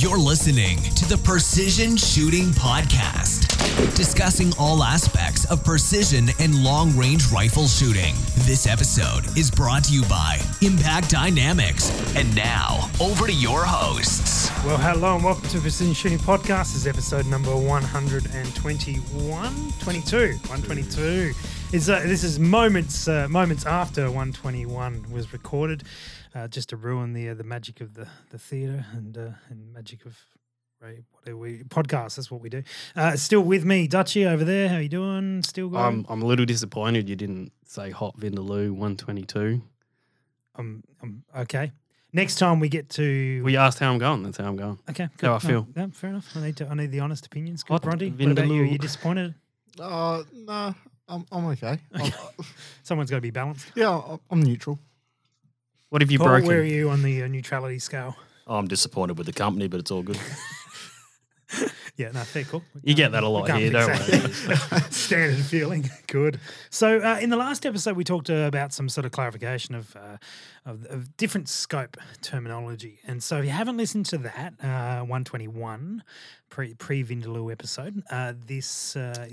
You're listening to the Precision Shooting Podcast, discussing all aspects of precision and long-range rifle shooting. This episode is brought to you by Impact Dynamics. And now, over to your hosts. Well, hello and welcome to Precision Shooting Podcast. This is episode number 122. This is moments after 121 was recorded, just to ruin the magic of the theatre and magic of podcast. That's what we do. Still with me, Dutchie over there. How you doing? Still going? I'm a little disappointed you didn't say Hot Vindaloo 122. I'm okay. Next time we get to... Well, you asked how I'm going. That's how I'm going. Okay. Good. How I feel. No, fair enough. I need the honest opinions. Good, Bronte. What about you? Are you disappointed? No. I'm okay. Someone's got to be balanced. Yeah, I'm neutral. What have you broken? Where are you on the neutrality scale? I'm disappointed with the company, but it's all good. Yeah, no, fair, cool. You get that a lot here, don't we? Standard feeling. Good. So in the last episode, we talked about some sort of clarification of different scope terminology. And so if you haven't listened to that 121 pre-Vindaloo episode, do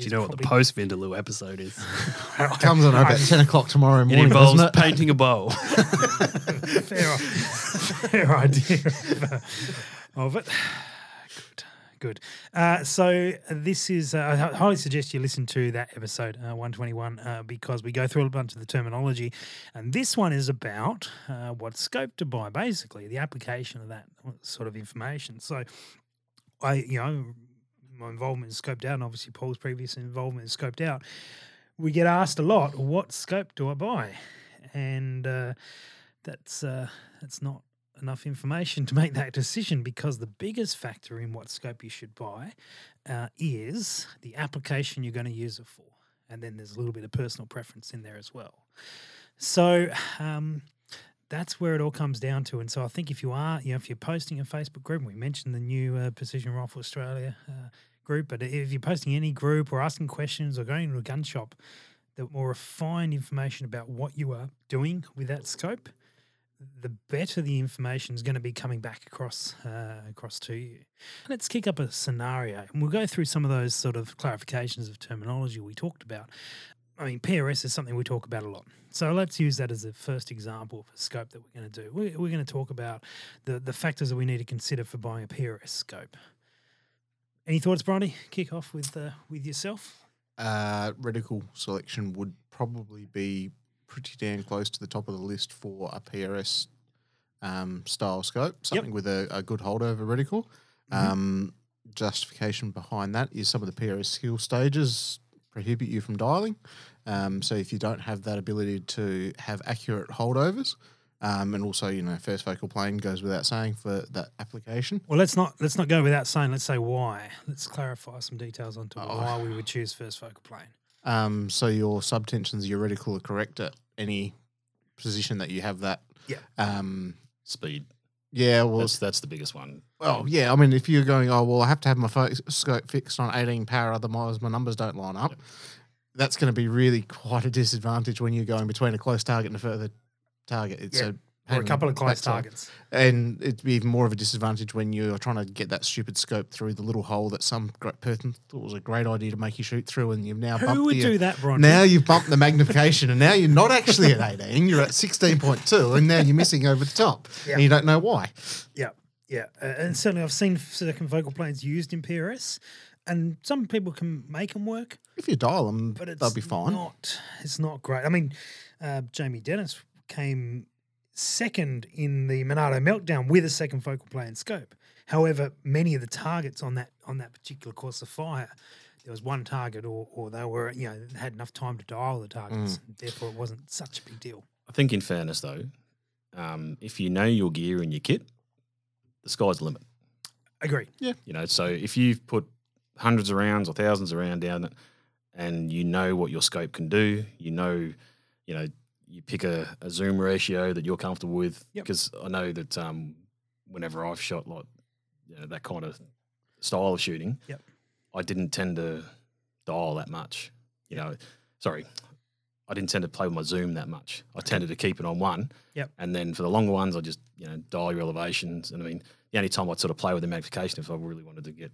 you know what the post-Vindaloo episode is? It comes on about 10 o'clock tomorrow morning. It involves painting a bowl. Fair idea of it. Good. So this is I highly suggest you listen to that episode 121 because we go through a bunch of the terminology, and this one is about what scope to buy, basically the application of that sort of information. So my involvement is Scoped Out, and obviously Paul's previous involvement is Scoped Out. We get asked a lot, what scope do I buy? And that's not enough information to make that decision, because the biggest factor in what scope you should buy is the application you're going to use it for. And then there's a little bit of personal preference in there as well. So that's where it all comes down to. And so I think if you are, if you're posting a Facebook group, and we mentioned the new Precision Rifle Australia group, but if you're posting any group or asking questions or going to a gun shop, the more refined information about what you are doing with that scope, the better the information is going to be coming back across to you. Let's kick up a scenario, and we'll go through some of those sort of clarifications of terminology we talked about. I mean, PRS is something we talk about a lot. So let's use that as the first example of a scope that we're going to do. We're going to talk about the factors that we need to consider for buying a PRS scope. Any thoughts, Bronte? Kick off with yourself. Reticle selection would probably be pretty damn close to the top of the list for a PRS style scope, something with a good holdover reticle. Mm-hmm. Justification behind that is some of the PRS skill stages prohibit you from dialing. So if you don't have that ability to have accurate holdovers, and also, first focal plane goes without saying for that application. Well, let's not go without saying. Let's say why. Let's clarify some details onto why we would choose first focal plane. So your subtensions, your reticle are correct at any position that you have that. Yeah. Speed. Yeah. Well, that's the biggest one. Well, yeah. I mean, if you're going, I have to have my scope fixed on 18 power, otherwise my numbers don't line up. Yep. That's going to be really quite a disadvantage when you're going between a close target and a further target. Or a couple of close targets. And it'd be even more of a disadvantage when you're trying to get that stupid scope through the little hole that some great person thought was a great idea to make you shoot through, and you've now bumped do that, Bronte? Now you've bumped the magnification, and now you're not actually at 18, you're at 16.2, and now you're missing over the top, and you don't know why. Yeah, yeah. And certainly I've seen circumfocal planes used in PRS, and some people can make them work. If you dial them, they'll be fine. It's not great. I mean, Jamie Dennis came second in the Monado Meltdown with a second focal plane scope. However, many of the targets on that particular course of fire, there was one target, or they were had enough time to dial the targets. And therefore, it wasn't such a big deal. I think, in fairness, though, if you know your gear and your kit, the sky's the limit. Agreed. Yeah. So if you've put hundreds of rounds or thousands of rounds down, and you know what your scope can do, You pick a zoom ratio that you're comfortable with, because I know that whenever I've shot that kind of style of shooting, I didn't tend to dial that much. I didn't tend to play with my zoom that much. I tended to keep it on one, and then for the longer ones, I just dial your elevations. And I mean, the only time I'd sort of play with the magnification if I really wanted to get,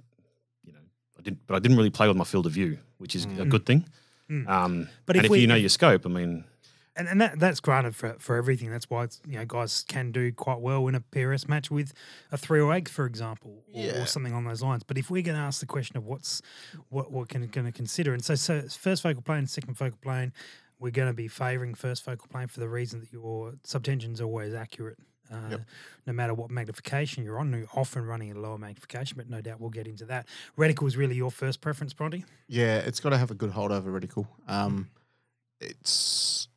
you know, but I didn't really play with my field of view, which is a good thing. But if you know your scope, I mean. And that's granted for everything. That's why it's, you know, guys can do quite well in a PRS match with a 308, for example, or something on those lines. But if we're going to ask the question of what can going to consider, and so first focal plane, second focal plane, we're going to be favouring first focal plane for the reason that your subtension's always accurate, no matter what magnification you're on. You're often running a lower magnification, but no doubt we'll get into that. Reticle is really your first preference, Bronte? Yeah, it's got to have a good holdover reticle. It's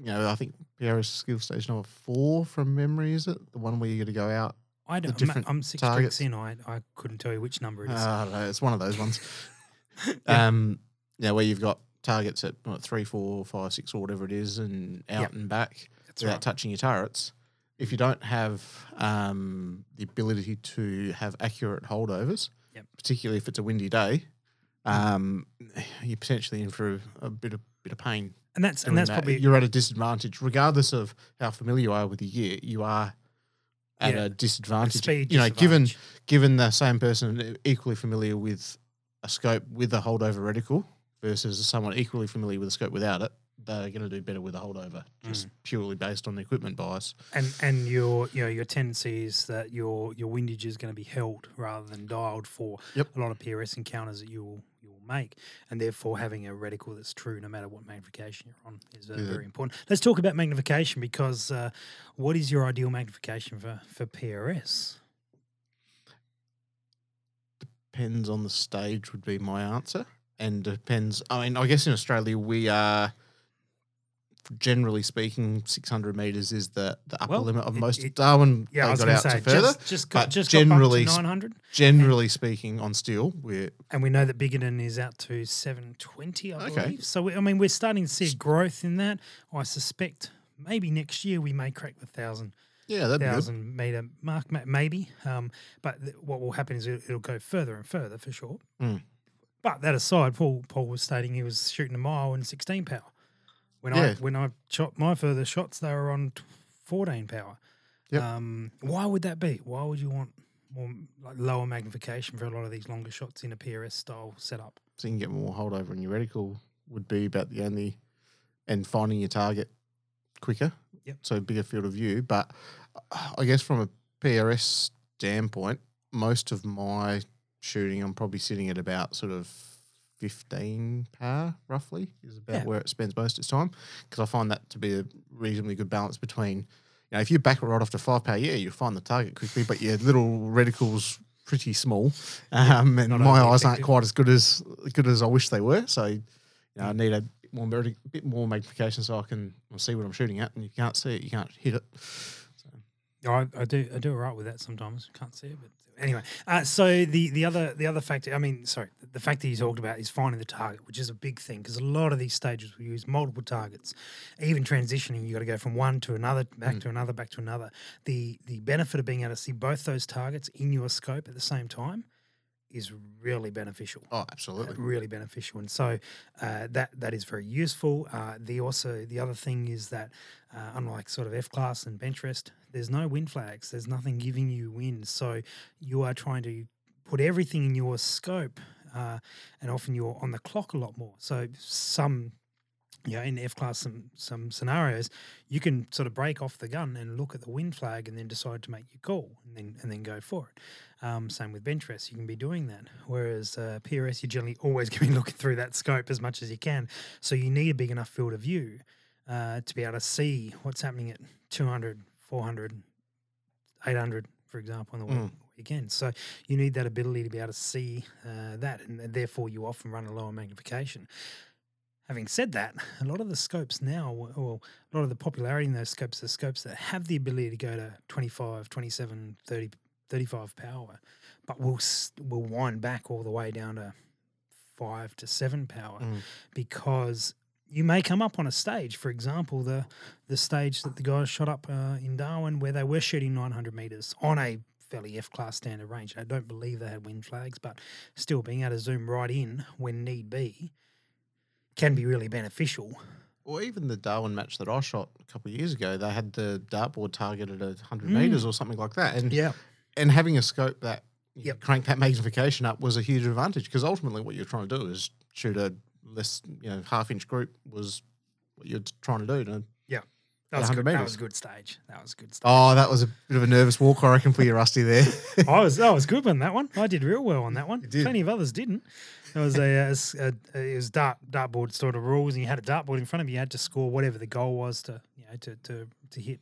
you know, I think PRS skill stage number 4 from memory, is it? The one where you get to go out? I don't. I'm 6 targets. Drinks in. I couldn't tell you which number it is. No, it's one of those ones. Where you've got targets at 3, 4, 5, 6, or whatever it is, and out and back without touching your turrets. If you don't have the ability to have accurate holdovers, particularly if it's a windy day, you're potentially in for a bit of pain. And that's probably you're at a disadvantage, regardless of how familiar you are with the gear. You are at a disadvantage. Given the same person equally familiar with a scope with a holdover reticle versus someone equally familiar with a scope without it, they're going to do better with a holdover, just purely based on the equipment bias. And your tendency is that your windage is going to be held rather than dialed for a lot of PRS encounters that you will make, and therefore having a reticle that's true no matter what magnification you're on is very important. Let's talk about magnification, because what is your ideal magnification for PRS? Depends on the stage would be my answer, and depends, I mean, I guess in Australia we are, generally speaking, 600 metres is the upper limit of most. Darwin, they got out to further. Just generally, got back to 900. Generally speaking, on steel, we're... And we know that Bigginen is out to 720, I believe. So, we're starting to see growth in that. I suspect maybe next year we may crack the 1,000. Yeah, that'd be good. 1,000 metre mark, maybe. But what will happen is it'll go further and further for sure. But that aside, Paul was stating he was shooting a mile and 16 power. When I shot my further shots, they were on 14 power. Why would that be? Why would you want more, like, lower magnification for a lot of these longer shots in a PRS style setup? So you can get more holdover in your reticle would be about the only, and finding your target quicker. So bigger field of view. But I guess from a PRS standpoint, most of my shooting, I'm probably sitting at about sort of 15 power roughly is about where it spends most of its time, because I find that to be a reasonably good balance between, you know, if you back it right off to 5 power, you'll find the target quickly, but your little reticle's pretty small, and my eyes aren't quite as good as I wish they were. So, you know, I need a bit more magnification so I can see what I'm shooting at, and you can't see it, you can't hit it. So. I do all right with that sometimes. Can't see it, but. Anyway, so the other factor, the factor you talked about is finding the target, which is a big thing, because a lot of these stages we use multiple targets. Even transitioning, you got to go from one to another, back to another, back to another. The benefit of being able to see both those targets in your scope at the same time is really beneficial. Oh, absolutely. Really beneficial. And so that is very useful. The other thing is that unlike sort of F-class and bench rest, there's no wind flags. There's nothing giving you wind. So you are trying to put everything in your scope, and often you're on the clock a lot more. So in F-class, some scenarios, you can sort of break off the gun and look at the wind flag and then decide to make your call and then go for it. Same with bench rest, you can be doing that. Whereas PRS, you're generally always going to be looking through that scope as much as you can. So you need a big enough field of view to be able to see what's happening at 200, 400, 800, for example, on the weekend. So you need that ability to be able to see that, and therefore you often run a lower magnification. Having said that, a lot of the scopes now, well, a lot of the popularity in those scopes are scopes that have the ability to go to 25, 27, 30, 35 power, but will wind back all the way down to 5 to 7 power, because you may come up on a stage, for example, the stage that the guys shot up in Darwin where they were shooting 900 metres on a fairly F-class standard range. I don't believe they had wind flags, but still being able to zoom right in when need be can be really beneficial. Or even the Darwin match that I shot a couple of years ago, they had the dartboard targeted at 100 metres or something like that. And and having a scope that crank that magnification up was a huge advantage, because ultimately what you're trying to do is shoot a less, half-inch group was what you're trying to do. That was a good stage. Oh, that was a bit of a nervous walk, I reckon, for you, Rusty, there. I was good on that one. I did real well on that one. Plenty of others didn't. There was it was dartboard sort of rules, and you had a dartboard in front of you. You had to score whatever the goal was to hit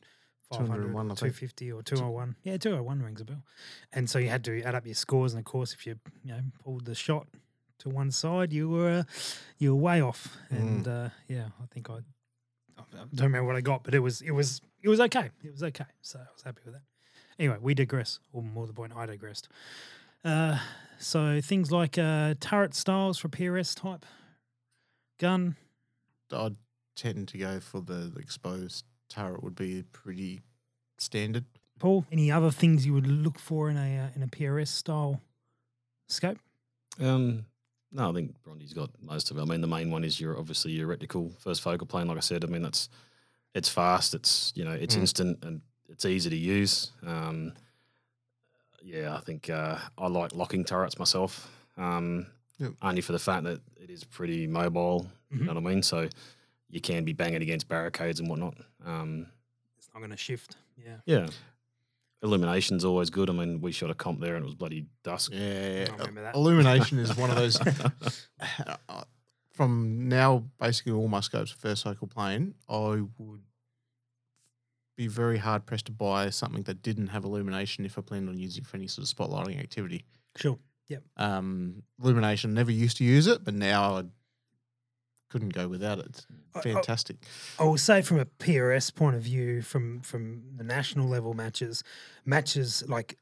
500, 250 or 201. Yeah, 201 rings a bell. And so you had to add up your scores, and of course, if you pulled the shot to one side, you were way off. And I think I don't remember what I got, but it was okay. It was okay, so I was happy with that. Anyway, we digress, or more the point, I digressed. So things like turret styles for PRS type gun. I'd tend to go for the exposed turret would be pretty standard. Paul, any other things you would look for in a PRS style scope? No, I think Brondy's got most of it. I mean, the main one is obviously your reticle first focal plane. Like I said, I mean, it's fast, it's instant, and it's easy to use. I think I like locking turrets myself, only for the fact that it is pretty mobile, you know what I mean? So you can be banging against barricades and whatnot. It's not going to shift. Yeah. Yeah. Illumination's always good. I mean, we shot a comp there and it was bloody dusk. Yeah. I remember that. Illumination is one of those. From now, basically all my scopes are first focal plane. I would be very hard pressed to buy something that didn't have illumination if I planned on using it for any sort of spotlighting activity. Sure. Yep. Illumination, never used to use it, but now I couldn't go without it. It's fantastic. I will say, from a PRS point of view, from the national level matches like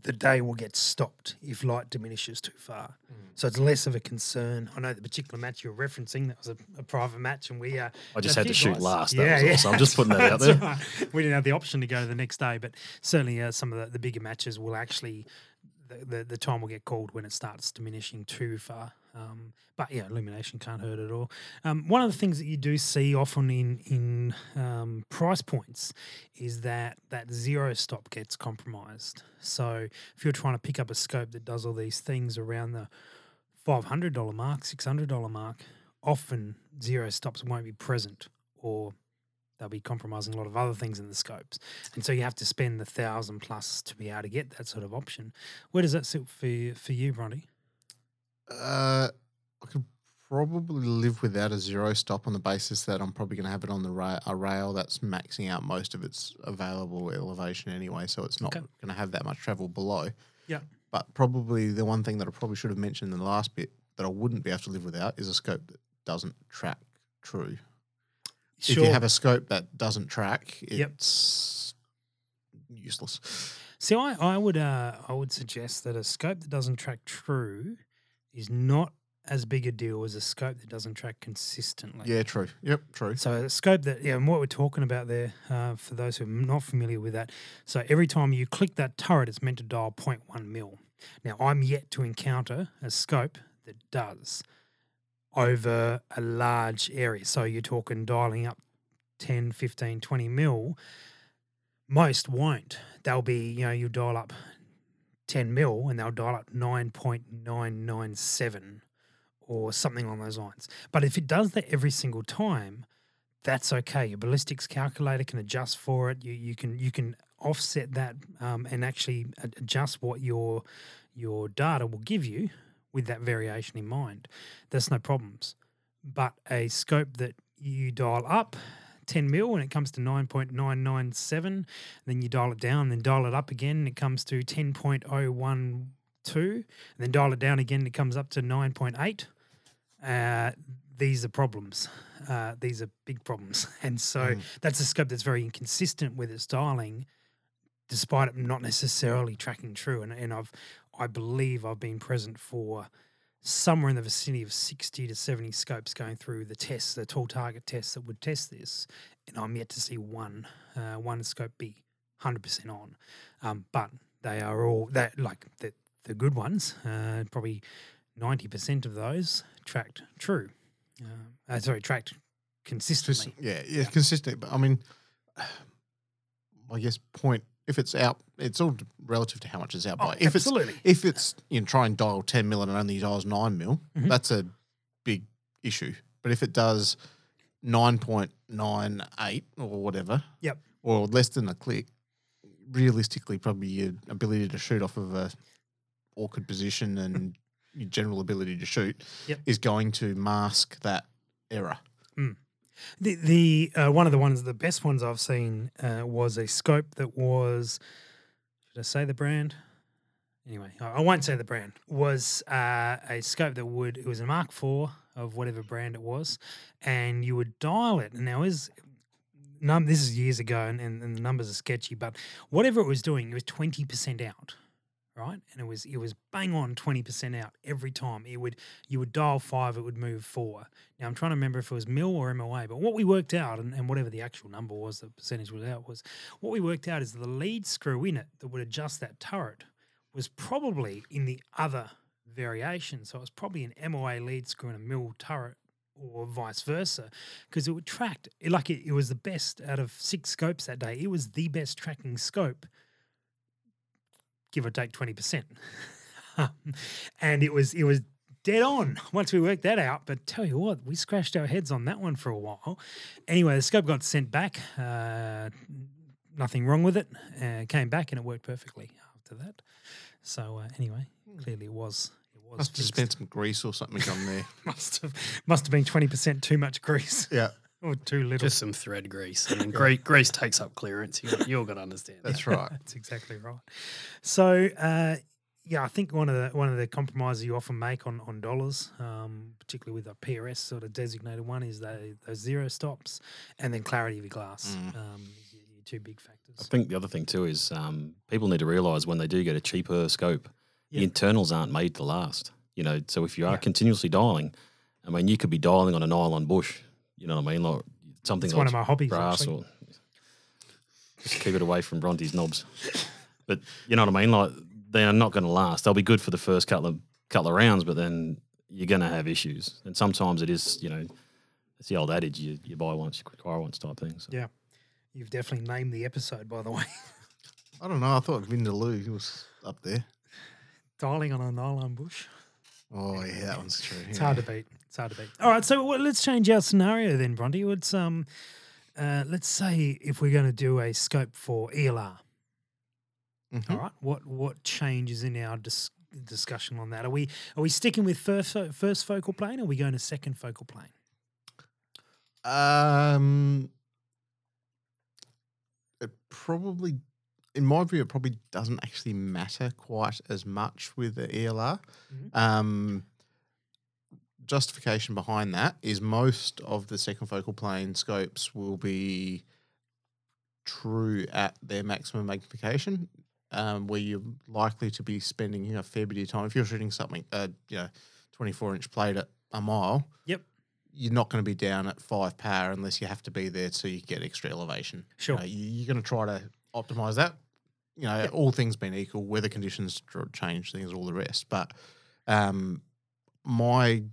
the day will get stopped if light diminishes too far. So it's less of a concern. I know the particular match you're referencing, that was a private match, and we I just had to shoot last. That was awesome. I'm just putting that out there. Right. We didn't have the option to go the next day, but certainly some of the bigger matches will actually the time will get called when it starts diminishing too far. But yeah, illumination can't hurt at all. One of the things that you do see often in price points is that zero stop gets compromised. So if you're trying to pick up a scope that does all these things around the $500 mark, $600 mark, often zero stops won't be present, or they'll be compromising a lot of other things in the scopes. And so you have to spend the $1,000+ to be able to get that sort of option. Where does that sit for you, Bronte? I could probably live without a zero stop on the basis that I'm probably going to have it on a rail that's maxing out most of its available elevation anyway, so it's not going to have that much travel below. Yeah. But probably the one thing that I probably should have mentioned in the last bit that I wouldn't be able to live without is a scope that doesn't track true. Sure. If you have a scope that doesn't track, it's useless. See, I would suggest that a scope that doesn't track true is not as big a deal as a scope that doesn't track consistently. Yeah, true. Yep, true. So a scope that, and what we're talking about there, for those who are not familiar with that, so every time you click that turret, it's meant to dial 0.1 mil. Now, I'm yet to encounter a scope that does over a large area. So you're talking dialing up 10, 15, 20 mil. Most won't. They'll be, you'll dial up 10 mil and they'll dial up 9.997 or something along those lines. But if it does that every single time, that's okay. Your ballistics calculator can adjust for it. You can offset that and actually adjust what your data will give you with that variation in mind. There's no problems. But a scope that you dial up 10 mil and it comes to 9.997, then you dial it down, then dial it up again and it comes to 10.012, and then dial it down again and it comes up to 9.8. These are problems. These are big problems. And so that's a scope that's very inconsistent with its dialing, despite it not necessarily tracking true. And I believe I've been present for somewhere in the vicinity of 60 to 70 scopes going through the tests, the tall target tests that would test this, and I'm yet to see one scope be 100% on. But they are all that, like the good ones, probably 90% of those tracked true. Tracked consistently. Consistent. But I mean, I guess point If it's out, it's all relative to how much it's out by. If absolutely. If it's you know, try and dial 10 mil and it only dials 9 mil, mm-hmm. that's a big issue. But if it does 9.98 or whatever, yep. or less than a click, realistically probably your ability to shoot off of a awkward position and your general ability to shoot yep. is going to mask that error. Mm. The one of the ones, the best ones I've seen was a scope that was, should I say the brand? Anyway, I won't say the brand. Was a scope that would, it was a Mark IV of whatever brand it was, and you would dial it. And now this is years ago and the numbers are sketchy, but whatever it was doing, it was 20% out. Right, and it was bang on 20% out every time. You would dial 5, it would move 4. Now I'm trying to remember if it was mil or MOA, but what we worked out and whatever the actual number was, the percentage was out was what we worked out is the lead screw in it that would adjust that turret was probably in the other variation, so it was probably an MOA lead screw and a mil turret or vice versa, because it would track like it was the best out of 6 scopes that day. It was the best tracking scope. Give or take 20%, and it was dead on once we worked that out. But tell you what, we scratched our heads on that one for a while. Anyway, the scope got sent back. Nothing wrong with it. Came back and it worked perfectly after that. So anyway, clearly it was must fixed. Have spent some grease or something on there. must have been 20% too much grease. Yeah. Or too little. Just some thread grease. I mean, grease takes up clearance. You're going to understand. That's right. That's exactly right. So, yeah, I think one of the compromises you often make on dollars, particularly with a PRS sort of designated one, is those zero stops and then clarity of your glass. Your two big factors. I think the other thing too is people need to realise when they do get a cheaper scope, the internals aren't made to last. You know, so if you are continuously dialing, I mean, you could be dialing on a nylon bush. You know what I mean? Like something. It's like one of my hobbies. Brass actually. Or just keep it away from Bronte's knobs. But you know what I mean? Like they're not going to last. They'll be good for the first couple of rounds, but then you're going to have issues. And sometimes it is, you know, it's the old adage: you buy once, you acquire once type thing. So. Yeah, you've definitely named the episode, by the way. I don't know. I thought Vindaloo was up there. Dialing on a nylon bush. Oh, yeah, that one's true. It's hard to beat. It's hard to beat. All right, so let's change our scenario then, Bronte. It's, let's say if we're going to do a scope for ELR, mm-hmm. all right, what changes in our discussion on that? Are we sticking with first focal plane or are we going to second focal plane? It probably, in my view, it probably doesn't actually matter quite as much with the ELR. Mm-hmm. Justification behind that is most of the second focal plane scopes will be true at their maximum magnification, where you're likely to be spending a fair bit of time. If you're shooting something, 24-inch plate at a mile, yep, you're not going to be down at 5 power unless you have to be there so you get extra elevation. Sure. You're going to try to optimize that. You know, yep. All things being equal, weather conditions change things, all the rest. But my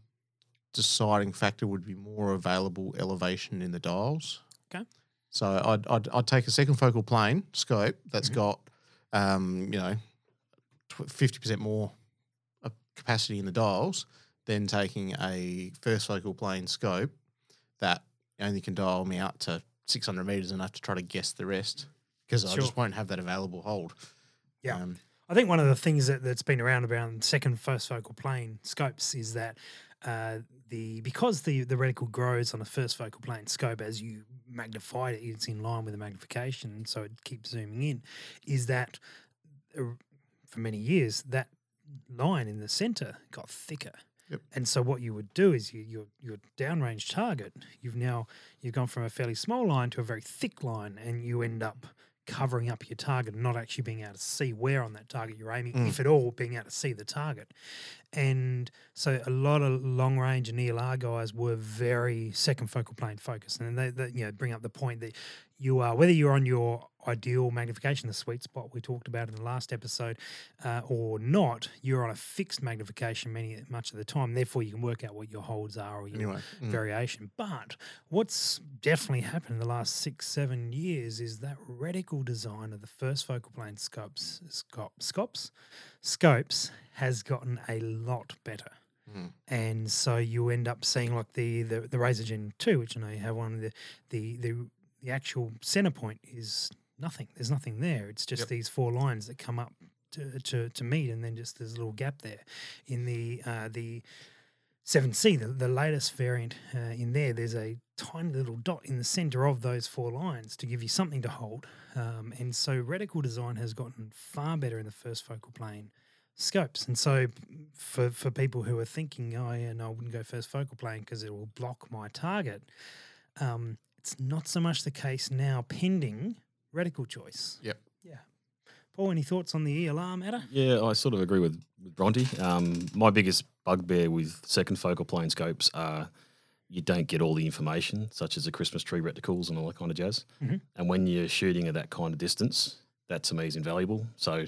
deciding factor would be more available elevation in the dials. Okay. So I'd take a second focal plane scope that's mm-hmm. got, 50% more capacity in the dials than taking a first focal plane scope that only can dial me out to 600 metres and I have to try to guess the rest because I just won't have that available hold. Yeah. I think one of the things that's been around second first focal plane scopes is that because the reticle grows on a first focal plane scope as you magnify it, it's in line with the magnification, so it keeps zooming in, is that for many years that line in the centre got thicker. Yep. And so what you would do is your downrange target, you've gone from a fairly small line to a very thick line and you end up covering up your target and not actually being able to see where on that target you're aiming, if at all, being able to see the target. And so a lot of long-range and ELR guys were very second focal plane focused. And they bring up the point that you are, whether you're on your ideal magnification, the sweet spot we talked about in the last episode, or not, you're on a fixed magnification much of the time. Therefore, you can work out what your holds are or your variation. But what's definitely happened in the last 6-7 years is that reticle design of the first focal plane scopes has gotten a lot better. And so you end up seeing like the Razor Gen 2, which I know you have one, the actual center point is nothing. There's nothing there. It's just these four lines that come up to meet, and then just there's a little gap there. In the 7C, the latest variant in there, there's a tiny little dot in the center of those four lines to give you something to hold. And so reticle design has gotten far better in the first focal plane scopes. And so for people who are thinking, oh, yeah, no, I wouldn't go first focal plane because it will block my target, it's not so much the case now pending reticle choice. Yep. Yeah. Paul, any thoughts on the ELR matter? Yeah, I sort of agree with Bronte. My biggest bugbear with second focal plane scopes are you don't get all the information, such as the Christmas tree reticles and all that kind of jazz. Mm-hmm. And when you're shooting at that kind of distance, that to me is invaluable. So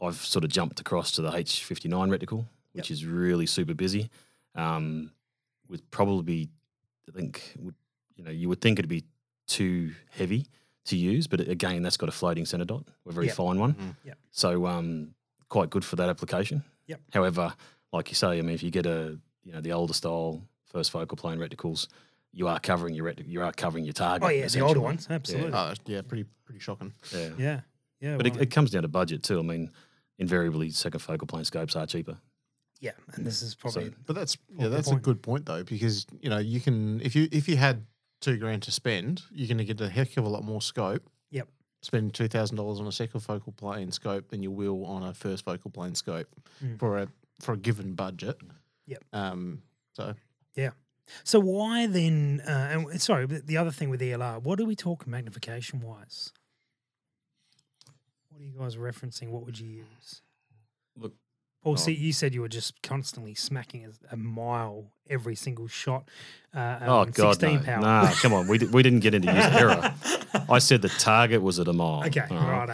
I've sort of jumped across to the H59 reticle, which is really super busy. With probably, I think, you would think it'd be too heavy to use, but again, that's got a floating center dot, a very fine one. Mm-hmm. Yep. So quite good for that application. Yep. However, like you say, I mean, if you get the older style first focal plane reticles, you are covering your target. Oh yeah, the older ones, absolutely. Yeah, pretty shocking. Yeah, yeah, yeah. But it comes down to budget too. I mean, invariably, second focal plane scopes are cheaper. Yeah, and this is probably. But that's a good point though, because you can if you had $2,000 to spend, you're going to get a heck of a lot more scope. Yep. Spend $2,000 on a second focal plane scope than you will on a first focal plane scope for a given budget. Yep. So why then? And sorry, but the other thing with ELR, what do we talk magnification wise? What are you guys referencing? What would you use? Look, Paul, see, you said you were just constantly smacking a mile every single shot. Power. Nah, come on. We didn't get into user error. I said the target was at a mile. Okay, right.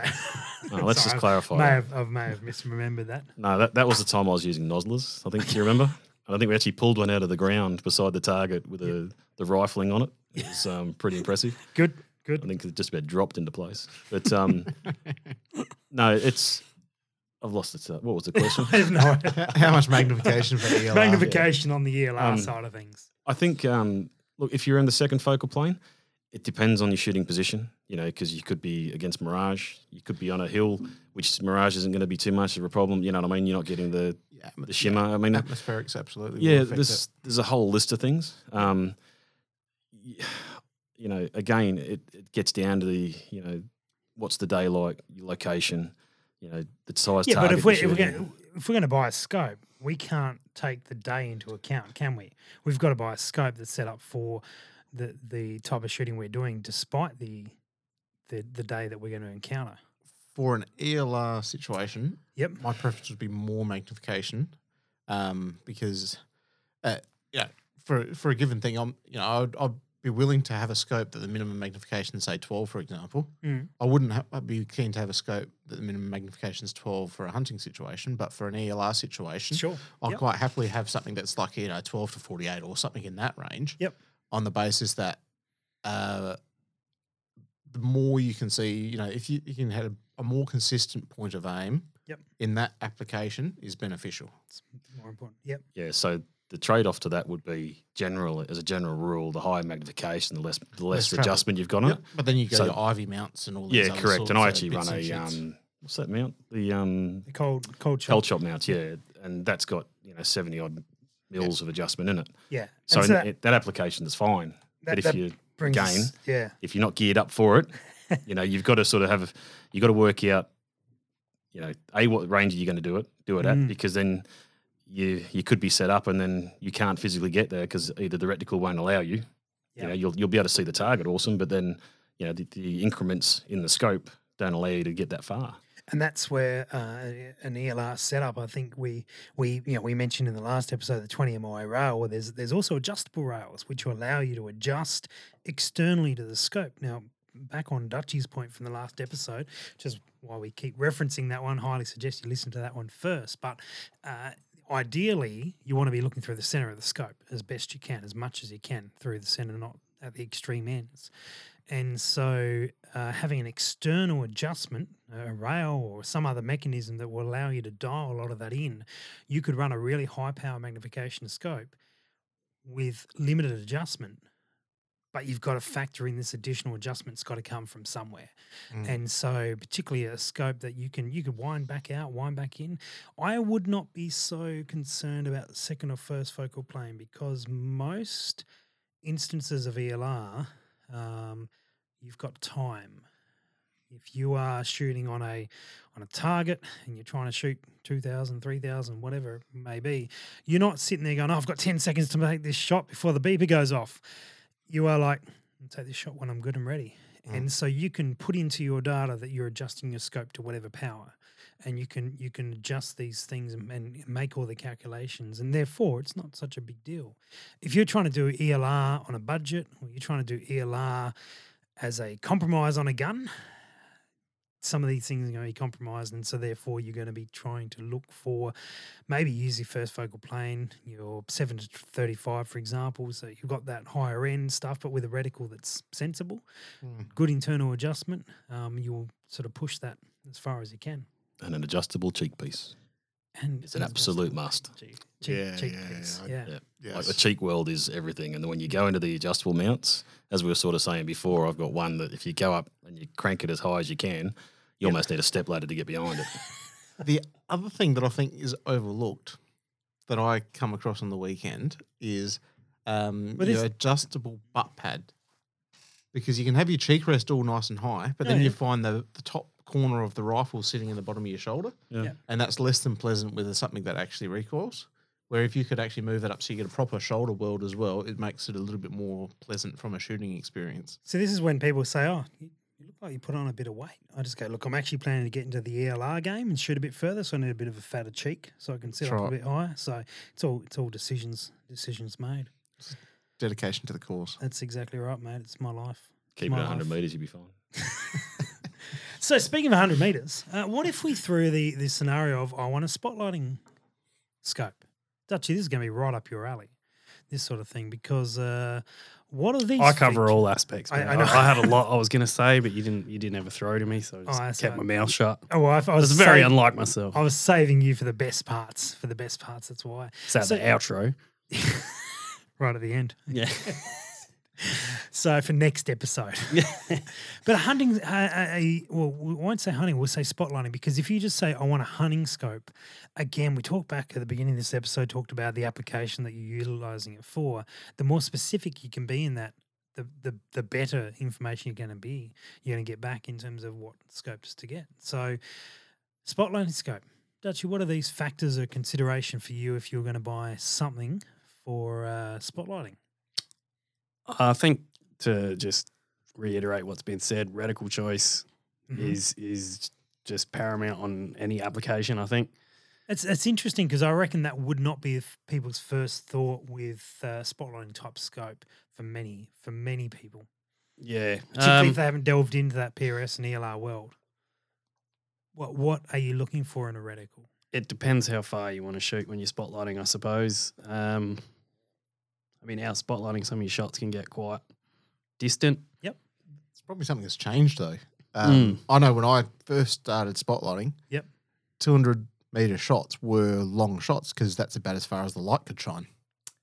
Let's just clarify. I may have misremembered that. No, that was the time I was using nozzlers, I think. Do you remember? And I think we actually pulled one out of the ground beside the target with the rifling on it. It was pretty impressive. Good. I think it just about dropped into place. But no, it's... I've lost it. What was the question? I have no idea. How much magnification for the ELR? Magnification on the ELR side of things. I think, look, if you're in the second focal plane, it depends on your shooting position, because you could be against mirage. You could be on a hill, which mirage isn't going to be too much of a problem. You know what I mean? You're not getting the shimmer. I mean, atmospherics, absolutely. Yeah, there's a whole list of things. Again, it gets down to the, what's the day like, your location, the size target. Yeah, but if we're going to buy a scope, we can't take the day into account, can we? We've got to buy a scope that's set up for the type of shooting we're doing, despite the day that we're going to encounter. For an ELR situation, my preference would be more magnification, because, for a given thing, I'd be willing to have a scope that the minimum magnification is, say, 12, for example. I wouldn't be keen to have a scope that the minimum magnification is 12 for a hunting situation, but for an ELR situation, I'll quite happily have something that's like, 12 to 48 or something in that range, on the basis that the more you can see, if you can have a more consistent point of aim in that application is beneficial. It's more important, Yeah, so... The trade-off to that would be as a general rule, the higher magnification, the less adjustment you've got on it. But then you go to Ivy mounts and all these other sorts. And I actually run what's that mount? The cold chop mount, and that's got 70 odd mils of adjustment in it. Yeah, so that application is fine. If you're not geared up for it, you've got to sort of you've got to work out, what range are you going to do it at, because then. You could be set up and then you can't physically get there because either the reticle won't allow you. Yep. You'll be able to see the target, awesome, but then the increments in the scope don't allow you to get that far. And that's where an ELR setup, I think we mentioned in the last episode, the 20 MOA rail, where there's also adjustable rails which will allow you to adjust externally to the scope. Now back on Dutchie's point from the last episode, which is why we keep referencing that one. Highly suggest you listen to that one first. But ideally, you want to be looking through the center of the scope as best you can, as much as you can through the center, not at the extreme ends. And so having an external adjustment, a rail or some other mechanism that will allow you to dial a lot of that in, you could run a really high power magnification scope with limited adjustment, but you've got to factor in this additional adjustment's got to come from somewhere. Mm. And so particularly a scope that you could wind back out, wind back in. I would not be so concerned about second or first focal plane because most instances of ELR – you've got time. If you are shooting on a target and you're trying to shoot 2,000, 3,000, whatever it may be, you're not sitting there going, oh, I've got 10 seconds to make this shot before the beeper goes off. You are like, I'll take this shot when I'm good and ready. Mm. And so you can put into your data that you're adjusting your scope to whatever power, and you can adjust these things and make all the calculations, and therefore it's not such a big deal. If you're trying to do ELR on a budget or you're trying to do ELR as a compromise on a gun, some of these things are going to be compromised, and so therefore you're going to be trying to look for maybe use your first focal plane, your 7 to 35, for example, so you've got that higher end stuff, but with a reticle that's sensible, good internal adjustment, you'll sort of push that as far as you can. And an adjustable cheek piece. And it's an absolute must. Cheek piece. Yeah. Yes. Like the cheek weld is everything. And then when you go into the adjustable mounts, as we were sort of saying before, I've got one that if you go up and you crank it as high as you can, you almost need a step ladder to get behind it. The other thing that I think is overlooked that I come across on the weekend is your adjustable butt pad. Because you can have your cheek rest all nice and high, but then you find the top corner of the rifle sitting in the bottom of your shoulder, and that's less than pleasant with something that actually recoils, where if you could actually move that up so you get a proper shoulder weld as well, it makes it a little bit more pleasant from a shooting experience. So this is when people say, oh, you look like you put on a bit of weight. I just go, look, I'm actually planning to get into the ELR game and shoot a bit further, so I need a bit of a fatter cheek so I can sit up a bit higher. So it's all decisions made. It's dedication to the cause. That's exactly right, mate. It's my life. Keep it 100 metres, you'll be fine. So speaking of 100 metres, what if we threw the scenario of I want a spotlighting scope? Dutchie, this is going to be right up your alley, this sort of thing, because what are these? I cover all aspects. I had a lot I was going to say, but you didn't ever throw to me, so I just kept my mouth shut. Oh, well, I was very unlike myself. I was saving you for the best parts. That's why. So the outro, right at the end. Yeah. So for next episode. But hunting, well, we won't say hunting, we'll say spotlighting, because if you just say, I want a hunting scope, again, we talked back at the beginning of this episode, talked about the application that you're utilising it for. The more specific you can be in that, the better information you're going to get back in terms of what scopes to get. So spotlighting scope. Dutchie, what are these factors or consideration for you if you're going to buy something for spotlighting? I think to just reiterate what's been said, reticle choice is just paramount on any application, I think. It's interesting because I reckon that would not be people's first thought with spotlighting type scope for many people. Yeah. Particularly if they haven't delved into that PRS and ELR world. What are you looking for in a reticle? It depends how far you want to shoot when you're spotlighting, I suppose. I mean, our spotlighting, some of your shots can get quite distant. Yep. It's probably something that's changed, though. I know when I first started spotlighting, 200-metre shots were long shots because that's about as far as the light could shine.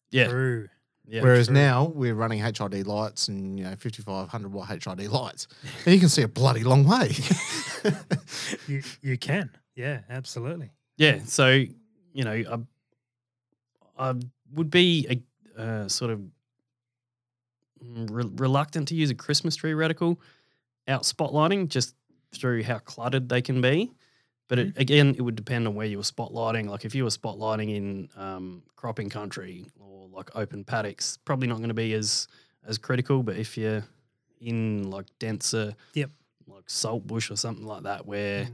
Yeah. True. Yeah, whereas now we're running HID lights and, 5,500 watt HID lights. And you can see a bloody long way. You can. Yeah, absolutely. Yeah. So, I would be – sort of reluctant to use a Christmas tree reticle out spotlighting just through how cluttered they can be. But it would depend on where you were spotlighting. Like if you were spotlighting in cropping country or like open paddocks, probably not going to be as critical. But if you're in like denser, like salt bush or something like that, where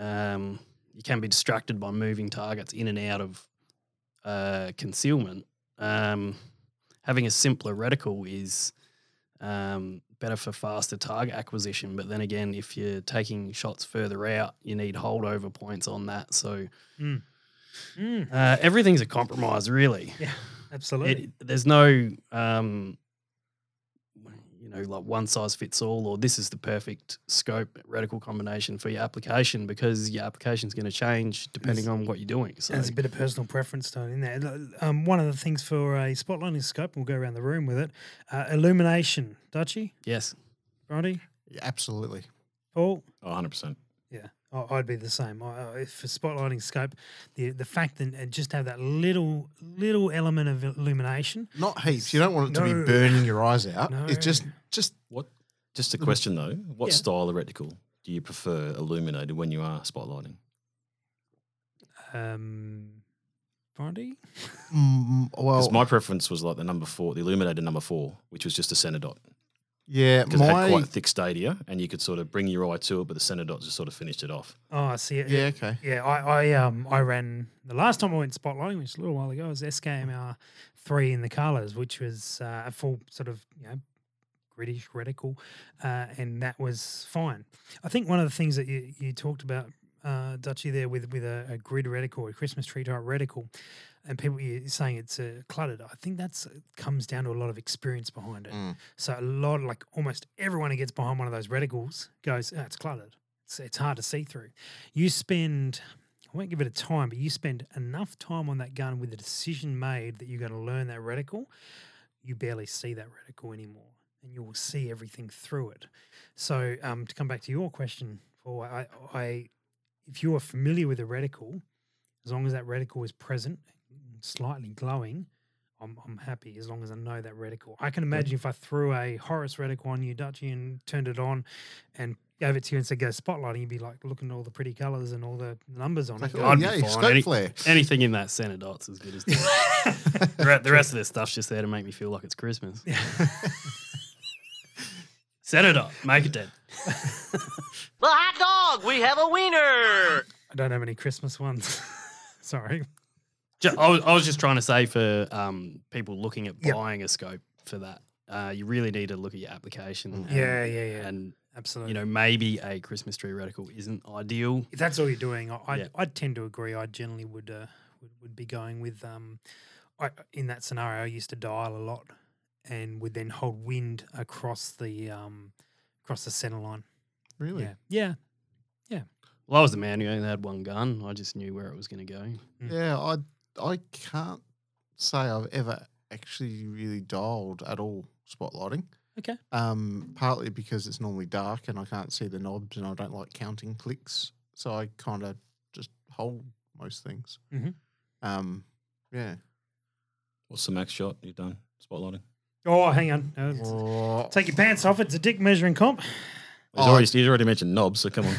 you can be distracted by moving targets in and out of concealment, having a simpler reticle is better for faster target acquisition. But then again, if you're taking shots further out, you need holdover points on that. So everything's a compromise, really. Yeah, absolutely. There's no, like one size fits all, or this is the perfect scope reticle combination for your application, because your application's going to change depending on what you're doing. So there's a bit of personal preference thrown in there. One of the things for a spotlighting scope, we'll go around the room with it, illumination. Dutchie? Yes. Bronte? Yeah, absolutely. Paul? Oh, 100%. Yeah. I'd be the same. For spotlighting scope, the fact that just have that little element of illumination. Not heaps. You don't want it to be burning your eyes out. No. It's just what? Just a question though. What style of reticle do you prefer illuminated when you are spotlighting? Brandy? Well, because my preference was like the illuminated number 4, which was just a center dot. Yeah, because it had quite thick stadia, and you could sort of bring your eye to it, but the center dot just sort of finished it off. Oh, I see it. Yeah, okay. Yeah, I ran the last time I went spotlighting, which was a little while ago, was SKMR 3 in the colors, which was a full sort of British reticle, and that was fine. I think one of the things that you talked about, Dutchie, there with a grid reticle, a Christmas tree type reticle. And people are saying it's cluttered. I think that comes down to a lot of experience behind it. Mm. So a lot, like almost everyone who gets behind one of those reticles goes, oh, it's cluttered. It's hard to see through. You spend, I won't give it a time, but you spend enough time on that gun with a decision made that you're going to learn that reticle, you barely see that reticle anymore, and you will see everything through it. So to come back to your question, Paul, if you are familiar with a reticle, as long as that reticle is present, slightly glowing, I'm happy, as long as I know that reticle. I can imagine if I threw a Horus reticle on you, Dutchie, and turned it on and gave it to you and said, go spotlighting, you'd be like looking at all the pretty colours and all the numbers on it. I'd be fine. Anything in that centre dot's as good as that. The rest of this stuff's just there to make me feel like it's Christmas. Yeah. Centre dot, make it dead. The hot dog, we have a wiener. I don't have any Christmas ones. Sorry. I was just trying to say for people looking at buying a scope for that, you really need to look at your application. Mm. Yeah. And absolutely, maybe a Christmas tree reticle isn't ideal. If that's all you're doing, I tend to agree. I generally would be going with in that scenario, I used to dial a lot and would then hold wind across the center line. Really? Yeah. Well, I was the man who only had one gun. I just knew where it was going to go. Mm. Yeah, I can't say I've ever actually really dialed at all spotlighting. Okay. Partly because it's normally dark and I can't see the knobs and I don't like counting clicks. So I kind of just hold most things. Mm-hmm. Yeah. What's the max shot you've done spotlighting? Oh, hang on. Oh. Take your pants off. It's a dick measuring comp. He's already mentioned knobs, so come on.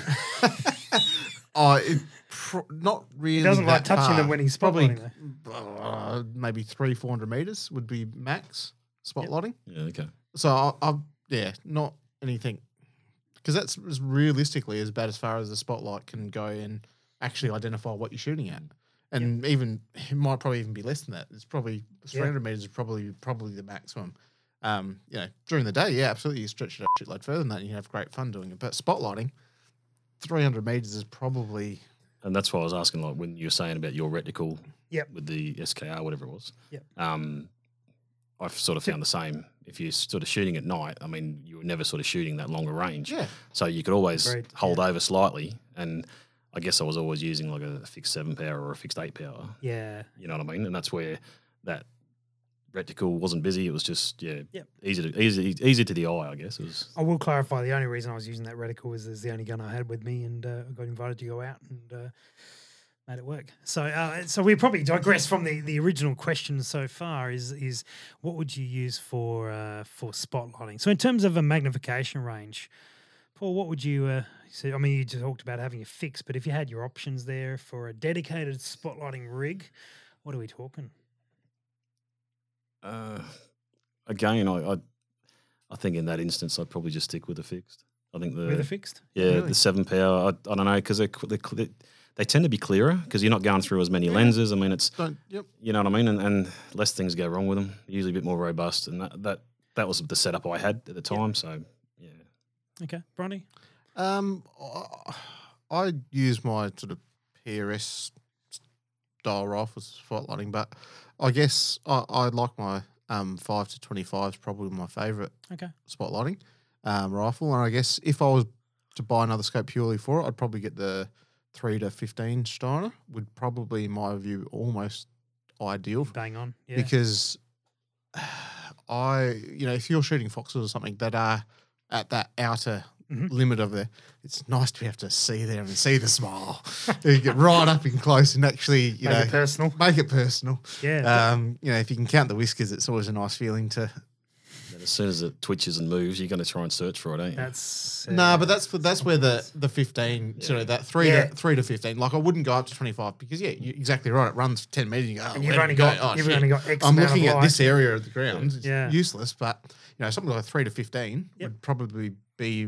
Not really. He doesn't like touching them when he's spotlighting. Probably, maybe 300-400 meters would be max spotlighting. Yep. Yeah, okay. So I not anything, because that's realistically as bad as far as the spotlight can go and actually identify what you're shooting at, and even it might probably even be less than that. It's probably 300 meters is probably the maximum. During the day, yeah, absolutely, you stretch it out shitload further than that, and you have great fun doing it. But spotlighting. 300 metres is probably... And that's why I was asking, like, when you were saying about your reticle with the SKR, whatever it was, I've sort of found the same. If you're sort of shooting at night, I mean, you were never sort of shooting that longer range. Yeah. So you could always hold over slightly. And I guess I was always using, like, a fixed 7-power or a fixed 8-power. Yeah. You know what I mean? And that's where that reticle wasn't busy. It was just easy to the eye, I guess. I will clarify, the only reason I was using that reticle was it's the only gun I had with me, and I got invited to go out and made it work. So we probably digress from the original question so far. Is what would you use for spotlighting? So in terms of a magnification range, Paul, what would you say? I mean, you just talked about having a fix, but if you had your options there for a dedicated spotlighting rig, what are we talking? Again, I think in that instance, I'd probably just stick with the fixed. I think the fixed, the 7-power. I don't know, because they tend to be clearer because you're not going through as many lenses. I mean, it's you know what I mean, and less things go wrong with them. Usually a bit more robust, and that was the setup I had at the time. So Okay. Bronnie? I use my sort of PRS style rifles spotlighting, but I guess I like my 5-25 is probably my favourite spotlighting rifle. And I guess if I was to buy another scope purely for it, I'd probably get the 3-15 Steiner. Would probably, in my view, almost ideal. Bang on, yeah. Because you know, if you're shooting foxes or something that are at that outer limit of there, it's nice to be able to see there and see the smile. You get right up and close and actually, you know, make it personal. Make it personal. Yeah. You know, if you can count the whiskers, it's always a nice feeling to. But as soon as it twitches and moves, you're going to try and search for it, aren't you? That's no, but that's where the 15, you know, that 3 to 15. Like I wouldn't go up to 25 because you're exactly right. It runs 10 meters. You go, and you've only got X. I'm looking at this area of the ground. It's useless, but you know, something like 3-15 would probably be,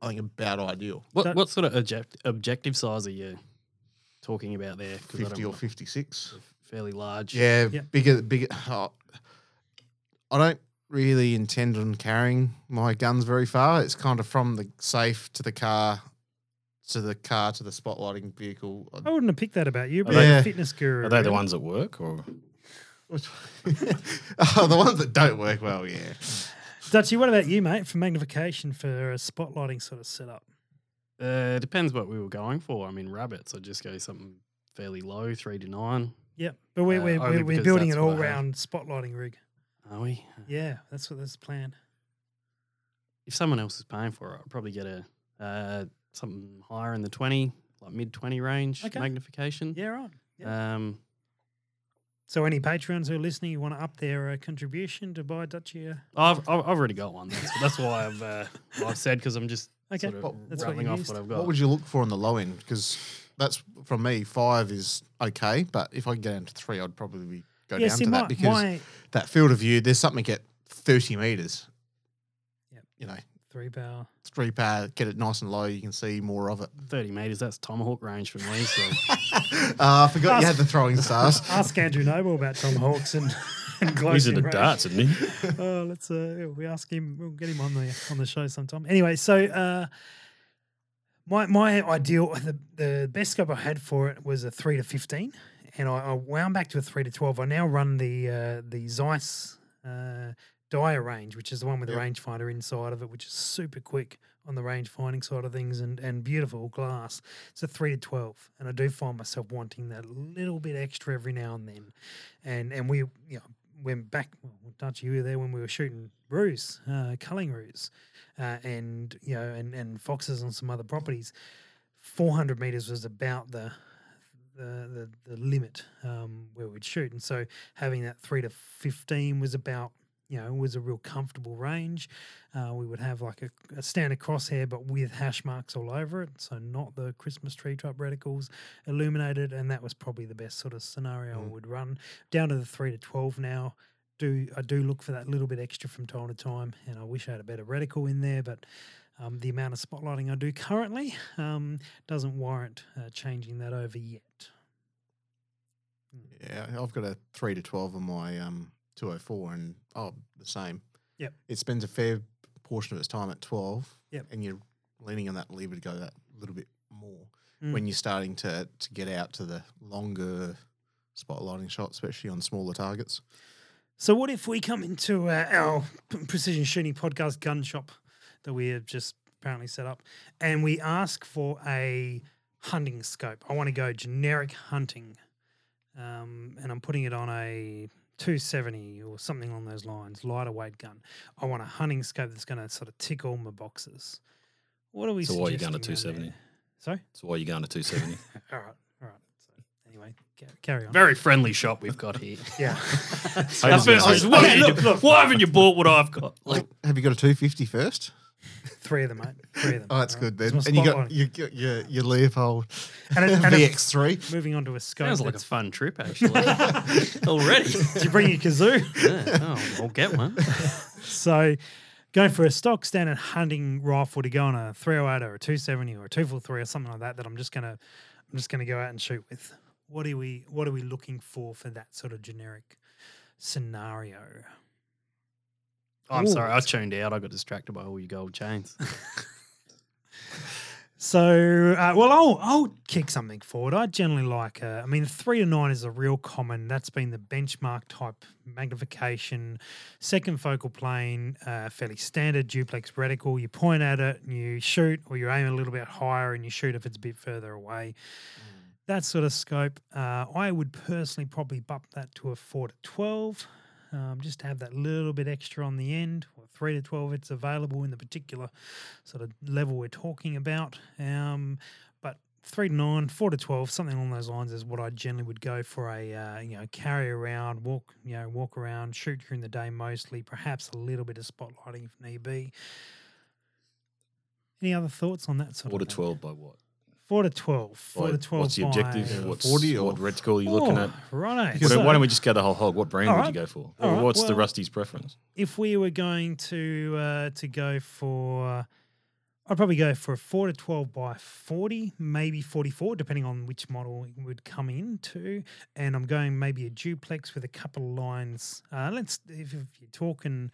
I think, about ideal. What sort of objective size are you talking about there? 50 or 56. Fairly large. Yeah, bigger. Oh, I don't really intend on carrying my guns very far. It's kind of from the safe to the car, to the spotlighting vehicle. I wouldn't have picked that about you, but a fitness guru. Are they the ones that work or? The ones that don't work well, yeah. Dutchie, what about you, mate, for magnification for a spotlighting sort of setup? Depends what we were going for. I mean, rabbits, I'd just go something fairly low, 3-9. Yeah, but we're building an all-round spotlighting rig. Are we? Yeah, that's the plan. If someone else is paying for it, I'd probably get a something higher in the 20, like mid-20 range magnification. Yeah, right. Yeah. So any Patreons who are listening, you want to up their contribution to buy Dutchie? I've already got one. That's why I've said, because I'm just sort of rattling off what I've got. What would you look for on the low end? Because that's, from me, 5 is okay, but if I can get down to 3, I'd probably go down to that because that field of view, there's something at 30 metres. Yep. You know. 3 power. 3 power, get it nice and low, you can see more of it. 30 metres, that's tomahawk range for me. So. I forgot you had the throwing stars. Ask Andrew Noble about tomahawks and closing range. He did the darts, didn't he? Let's, we ask him, we'll get him on the show sometime. Anyway, so my ideal, the best scope I had for it was a 3-15, and I wound back to a 3-12. I now run the Zeiss Dyer Range, which is the one with the rangefinder inside of it, which is super quick on the range finding side of things and beautiful glass. It's a 3-12, and I do find myself wanting that little bit extra every now and then. And we went back, Dutch, you were there when we were shooting roos, culling roos, and foxes on some other properties. 400 metres was about the limit where we'd shoot, and so having that 3-15 was about. It was a real comfortable range. We would have like a standard crosshair but with hash marks all over it, so not the Christmas tree type reticles illuminated, and that was probably the best sort of scenario I would run. Down to the 3-12 now. I do look for that little bit extra from time to time, and I wish I had a better reticle in there, but the amount of spotlighting I do currently doesn't warrant changing that over yet. Yeah, I've got a 3-12 on my 204 and the same. Yep. It spends a fair portion of its time at 12. Yep. And you're leaning on that lever to go that little bit more when you're starting to get out to the longer spotlighting shots, especially on smaller targets. So what if we come into our Precision Shooting Podcast gun shop that we have just apparently set up, and we ask for a hunting scope? I want to go generic hunting, and I'm putting it on a 270 or something along those lines, lighter weight gun. I want a hunting scope that's going to sort of tick all my boxes. What are we suggesting? So why are you going to 270? Sorry? So why are you going to 270? All right. So anyway, carry on. Very friendly shop we've got here. Yeah. Look, why haven't you bought what I've got? Like, have you got a 250 first? Three of them, mate. Oh, that's good then. And you got your Leopold VX3. Moving on to a scope. Sounds like a fun trip, actually. Already. Did you bring your kazoo? Yeah. I'll get one. So going for a stock standard hunting rifle to go on a 308 or a 270 or a 243 or something like that I'm just gonna go out and shoot with. What are we looking for that sort of generic scenario? Oh, I'm sorry. I was tuned out. I got distracted by all your gold chains. So, well, I'll kick something forward. I generally like, I mean, 3-9 is a real common. That's been the benchmark type magnification, second focal plane, fairly standard duplex reticle. You point at it and you shoot, or you aim a little bit higher and you shoot if it's a bit further away. That sort of scope. I would personally probably bump that to a 4-12. Just to have that little bit extra on the end, or 3-12, it's available in the particular sort of level we're talking about. But 3-9, 4-12, something along those lines is what I generally would go for. A carry around, walk around, shoot during the day mostly, perhaps a little bit of spotlighting if need be. Any other thoughts on that sort of thing? 4-12 by what? 4-12. What's the objective? What 40 or what reticle are you looking at? Right. So, why don't we just go the whole hog? What brand would you go for? Or what's the Rusty's preference? If we were going to go for, I'd probably go for a 4-12 by 40, maybe 44, depending on which model it would come into. And I'm going maybe a duplex with a couple of lines. If you're talking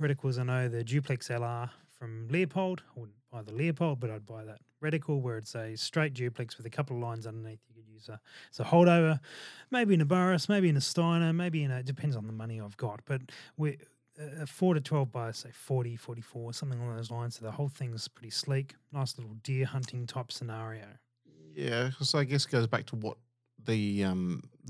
reticles, I know the duplex LR from Leopold. I wouldn't buy the Leopold, but I'd buy that reticle where it's a straight duplex with a couple of lines underneath. You could use a holdover, maybe in a Burris, maybe in a Steiner, maybe in a, depends on the money I've got. But we're 4-12 by, say, 40, 44, something along those lines. So the whole thing's pretty sleek. Nice little deer hunting type scenario. Yeah, so I guess it goes back to what the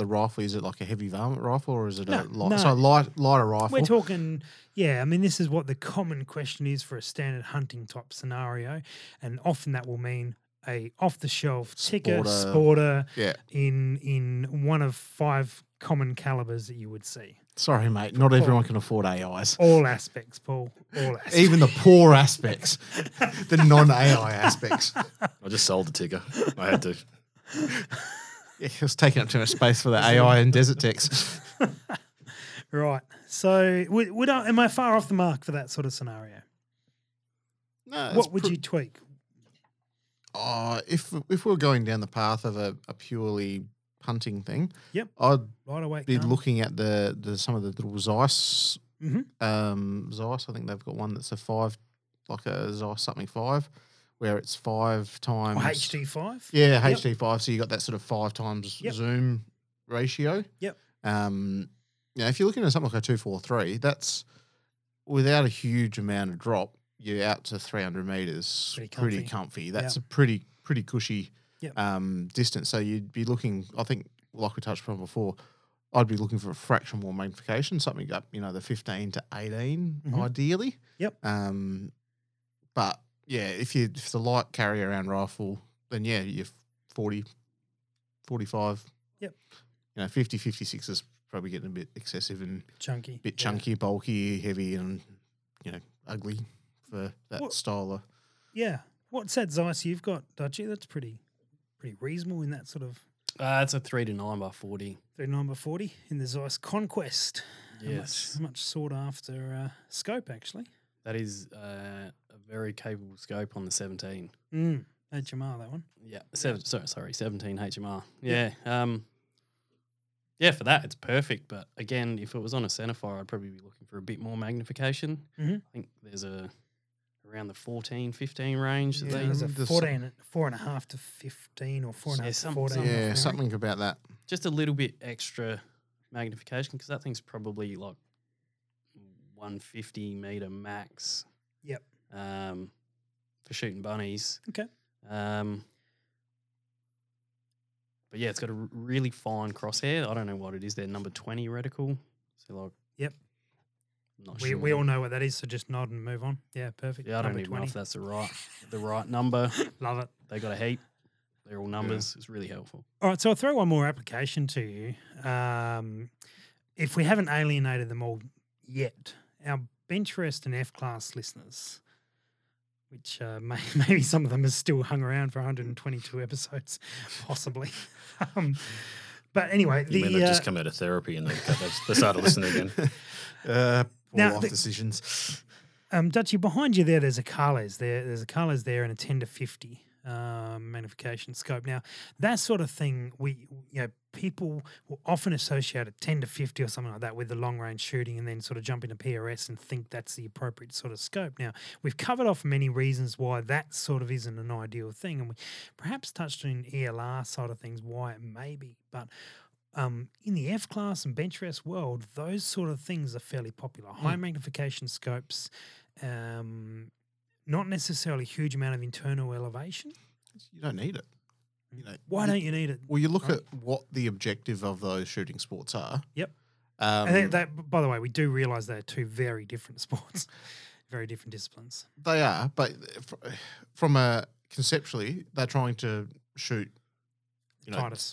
rifle, is it like a heavy varmint rifle or is it lighter rifle? We're talking, yeah, I mean, this is what the common question is for a standard hunting type scenario, and often that will mean a off-the-shelf ticker, sporter in one of 5 common calibers that you would see. Sorry, mate, not everyone can afford AIs. All aspects, Paul, all aspects. Even the poor aspects, the non-AI aspects. I just sold the ticker. I had to. It was taking up too much space for the AI and Desert Techs. Right. So am I far off the mark for that sort of scenario? No. What would you tweak? If we're going down the path of a purely hunting thing, yep, I'd looking at the some of the little Zeiss. Mm-hmm. Zeiss, I think they've got one that's a Zeiss something 5. Where it's 5 times... Oh, HD5? Yeah, HD5. So you got that sort of 5 times zoom ratio. Yep. If you're looking at something like a 243, that's, without a huge amount of drop, you're out to 300 metres. Pretty comfy. That's a pretty cushy distance. So you'd be looking, I think, like we touched on before, I'd be looking for a fraction more magnification, something up, the 15-18, ideally. Yep. But... yeah, if the light carry around rifle, then you're 40, 45. Yep. 50, 56 is probably getting a bit excessive and chunky. Bit chunky, bulky, heavy and, ugly for that style. Yeah. What's that Zeiss you've got, Dodgy? That's pretty reasonable in that sort of... it's a 3-9 by 40. 3-9 by 40 in the Zeiss Conquest. Yes. A much sought after scope, actually. That is a very capable scope on the 17. HMR, that one. Yeah, 17 HMR. Yeah. For that, it's perfect. But, again, if it was on a centerfire, I'd probably be looking for a bit more magnification. Mm-hmm. I think there's around the 14, 15 range. That there's a 14, 4.5 to 15 or 4.5 to 14. Yeah, something about that. Just a little bit extra magnification because that thing's probably like 150 meter max. Yep. For shooting bunnies. Okay. But yeah, it's got a really fine crosshair. I don't know what it is. They're number 20 reticle. So like. Yep. I'm not sure. We all know what that is. So just nod and move on. Yeah, perfect. Yeah, I don't even know if that's the right number. Love it. They got a heap. They're all numbers. Yeah. It's really helpful. All right. So I'll throw one more application to you. If we haven't alienated them all yet. Our Benchrest and F-Class listeners, which maybe some of them have still hung around for 122 episodes, possibly. But anyway. You mean they've just come out of therapy and they started listening again. Poor life decisions. Dutchie, behind you there, there's a Carles there and a 10-50. magnification scope. Now, that sort of thing, people will often associate a 10 to 50 or something like that with the long-range shooting and then sort of jump into PRS and think that's the appropriate sort of scope. Now, we've covered off many reasons why that sort of isn't an ideal thing, and we perhaps touched on ELR side of things, why it may be, but in the F-class and bench rest world, those sort of things are fairly popular. High magnification scopes, not necessarily a huge amount of internal elevation. You don't need it. Why don't you need it? Well, you look at what the objective of those shooting sports are. Yep. And that, by the way, we do realise they're two very different sports, very different disciplines. They are, but from a conceptually, they're trying to shoot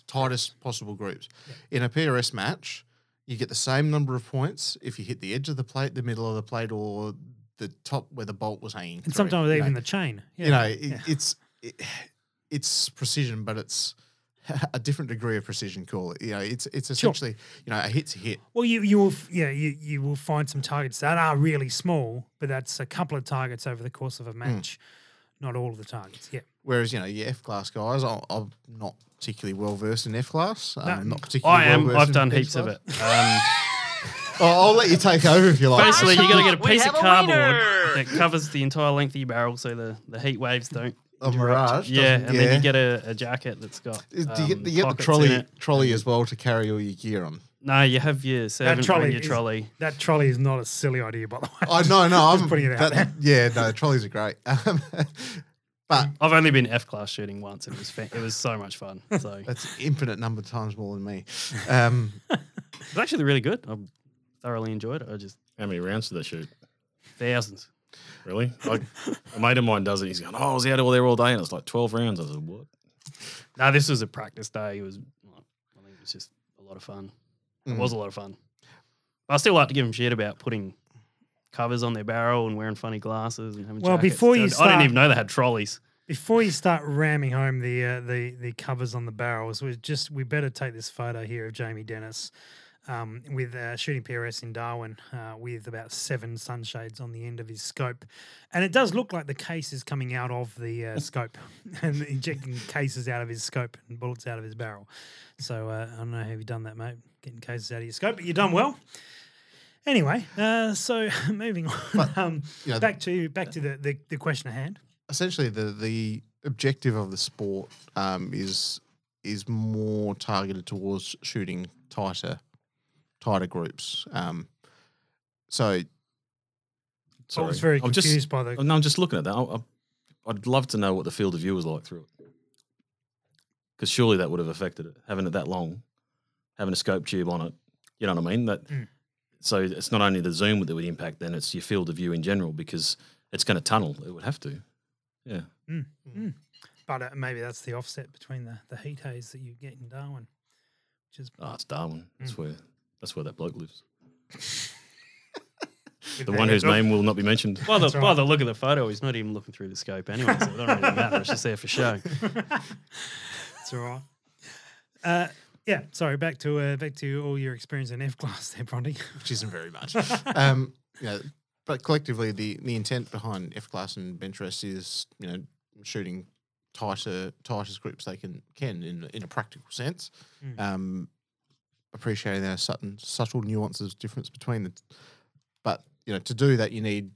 tightest possible groups. Yep. In a PRS match, you get the same number of points if you hit the edge of the plate, the middle of the plate, or the top where the bolt was hanging. And through, sometimes even the chain. Yeah. It's precision, but it's a different degree of precision call. It's essentially a hit's a hit. Well, you will find some targets that are really small, but that's a couple of targets over the course of a match, not all of the targets. Yeah. Whereas your F class guys, I'm not particularly well versed in F class. I am. I've done heaps of it. I'll let you take over if you like. Basically, you got to get a piece of cardboard that covers the entire length of your barrel, so the heat waves don't. A mirage, then you get a jacket that's got. Do you get the trolley as well to carry all your gear on? No, you have your servant trolley. That trolley is not a silly idea, by the way. Oh no, I'm putting it out there. Yeah, no, trolleys are great. But I've only been F-class shooting once. It was so much fun. So that's an infinite number of times more than me. It's actually really good. I thoroughly enjoyed it. How many rounds did they shoot? Thousands. Really? A mate of mine does it. He's going, I was out all there all day, and it's like 12 rounds. I was like, what? No, this was a practice day. I think it was just a lot of fun. It was a lot of fun. But I still like to give them shit about putting covers on their barrel and wearing funny glasses and having jackets. I didn't even know they had trolleys. Before you start ramming home the covers on the barrels, we better take this photo here of Jamie Dennis. With shooting PRS in Darwin with about 7 sunshades on the end of his scope. And it does look like the case is coming out of the scope and injecting cases out of his scope and bullets out of his barrel. So I don't know how you've done that, mate, getting cases out of your scope, but you've done well. Anyway, so moving on, back to the question at hand. Essentially the objective of the sport is more targeted towards shooting tighter groups. I was very confused by the... No, I'm just looking at that. I'd love to know what the field of view was like through it, because surely that would have affected it, having it that long, having a scope tube on it. You know what I mean? So it's not only the zoom that would impact then, it's your field of view in general, because it's going to tunnel. It would have to. Yeah. Mm. Mm. But maybe that's the offset between the heat haze that you get in Darwin. It's Darwin. That's where that bloke lives. The one whose name will not be mentioned. Well, by the look of the photo, he's not even looking through the scope anyway, so it doesn't really matter. It's just there for show. That's all right. Back to all your experience in F class there, Bronte. Which isn't very much. But collectively, the intent behind F class and bench rest is shooting tightest groups they can in a practical sense, appreciating there are certain subtle nuances difference between them. But to do that, you need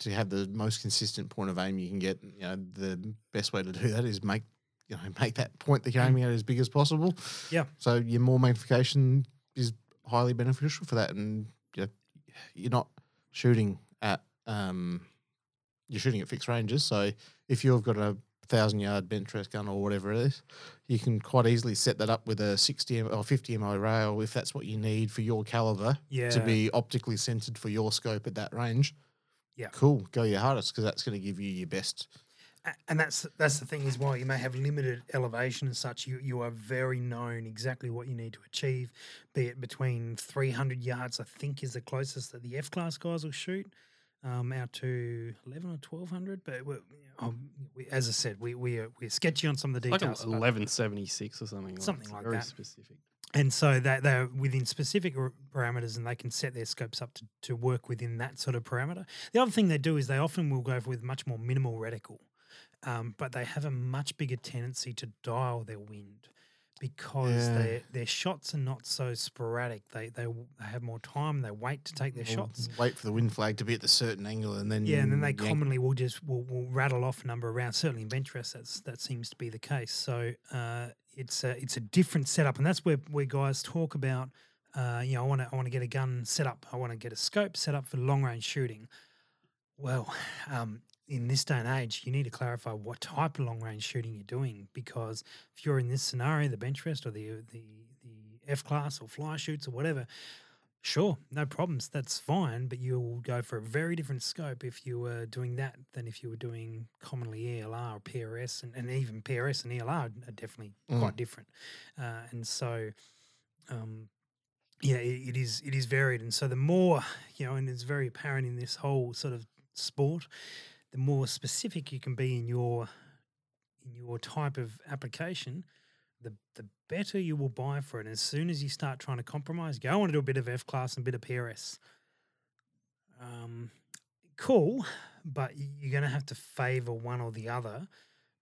to have the most consistent point of aim you can get. The best way to do that is make that point that you're aiming at as big as possible. Yeah. So your more magnification is highly beneficial for that, and you're not shooting at you're shooting at fixed ranges. So if you've got a 1,000-yard bench rest gun or whatever it is, you can quite easily set that up with a 60 or 50 mm rail if that's what you need for your caliber to be optically centered for your scope at that range. Yeah, cool. Go your hardest, because that's going to give you your best. And that's the thing is, while you may have limited elevation and such, you are very known exactly what you need to achieve. Be it between 300 yards, I think, is the closest that the F class guys will shoot. Out to 11 or 1200, but as I said, we're sketchy on some of the details. Like 1176 or something like that. Very specific. And so they're within specific parameters, and they can set their scopes up to work within that sort of parameter. The other thing they do is they often will go with much more minimal reticle. but they have a much bigger tendency to dial their wind because their shots are not so sporadic. They have more time. They wait to take their shots. Wait for the wind flag to be at the certain angle, and then and then they commonly will just will rattle off a number of rounds. Certainly in bench rest, that seems to be the case. So it's a different setup, and that's where guys talk about I want to get a gun set up. I want to get a scope set up for long range shooting. Well, in this day and age, you need to clarify what type of long range shooting you're doing, because if you're in this scenario, the bench rest or the F class or fly shoots or whatever, sure, no problems, that's fine. But you'll go for a very different scope if you were doing that than if you were doing commonly ELR or PRS, and even PRS and ELR are definitely quite different. And so, it is varied. And so the more and it's very apparent in this whole sort of sport, the more specific you can be in your type of application, the better you will buy for it. And as soon as you start trying to compromise, I want to do a bit of F-class and a bit of PRS. Cool, but you're going to have to favour one or the other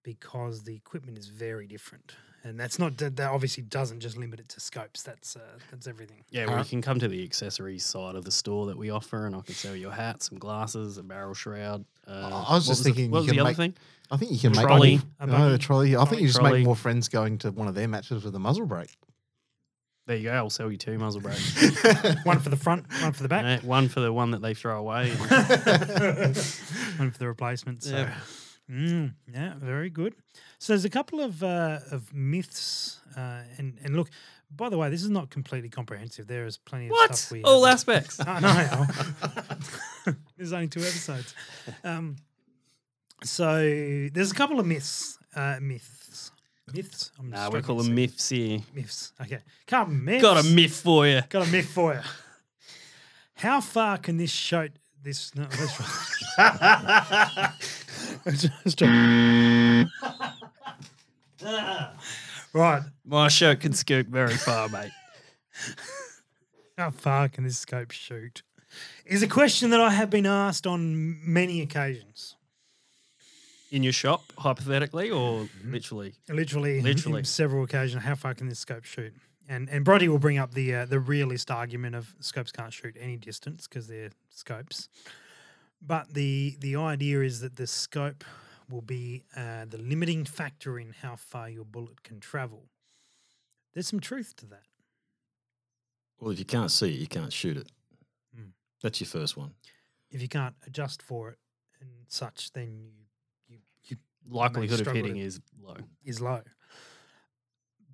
because the equipment is very different. And that obviously doesn't just limit it to scopes. That's everything. Yeah, well, you can come to the accessories side of the store that we offer, and I can sell you a hat, some glasses, a barrel shroud. I was just thinking, what was the other thing? I think you can make a trolley. I think you just make more friends going to one of their matches with a muzzle brake. There you go. I'll sell you two muzzle brakes. One for the front, one for the back, one for the one that they throw away, one for the replacement. So. Yeah. Yeah, very good. So there's a couple of myths, and look, by the way, this is not completely comprehensive. There is plenty of stuff. What? All aspects? No. There's only two episodes. So there's a couple of myths. Myths? We call them myths here. Myths. Okay. Couple myths. Got a myth for you. How far can this shoot? This no. That's right. Right. My shot can scoop very far, mate. How far can this scope shoot? Is a question that I have been asked on many occasions. In your shop, hypothetically, or literally? Literally. In several occasions. How far can this scope shoot? And Brodie will bring up the realist argument of scopes can't shoot any distance because they're scopes. But the idea is that the scope will be the limiting factor in how far your bullet can travel. There's some truth to that. Well, if you can't see it, you can't shoot it. Mm. That's your first one. If you can't adjust for it and such, then you likelihood of hitting is low.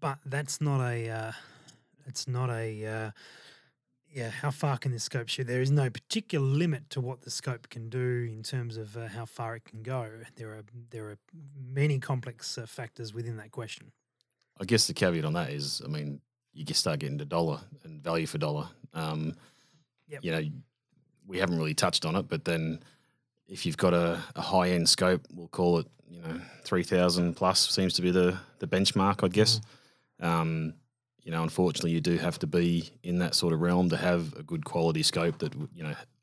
But that's not a. How far can this scope shoot? There is no particular limit to what the scope can do in terms of how far it can go. There are many complex factors within that question. I guess the caveat on that is, I mean, you just start getting to dollar and value for dollar. We haven't really touched on it, but then if you've got a high-end scope, we'll call it, 3,000 plus seems to be the benchmark, I guess. Unfortunately, you do have to be in that sort of realm to have a good quality scope that,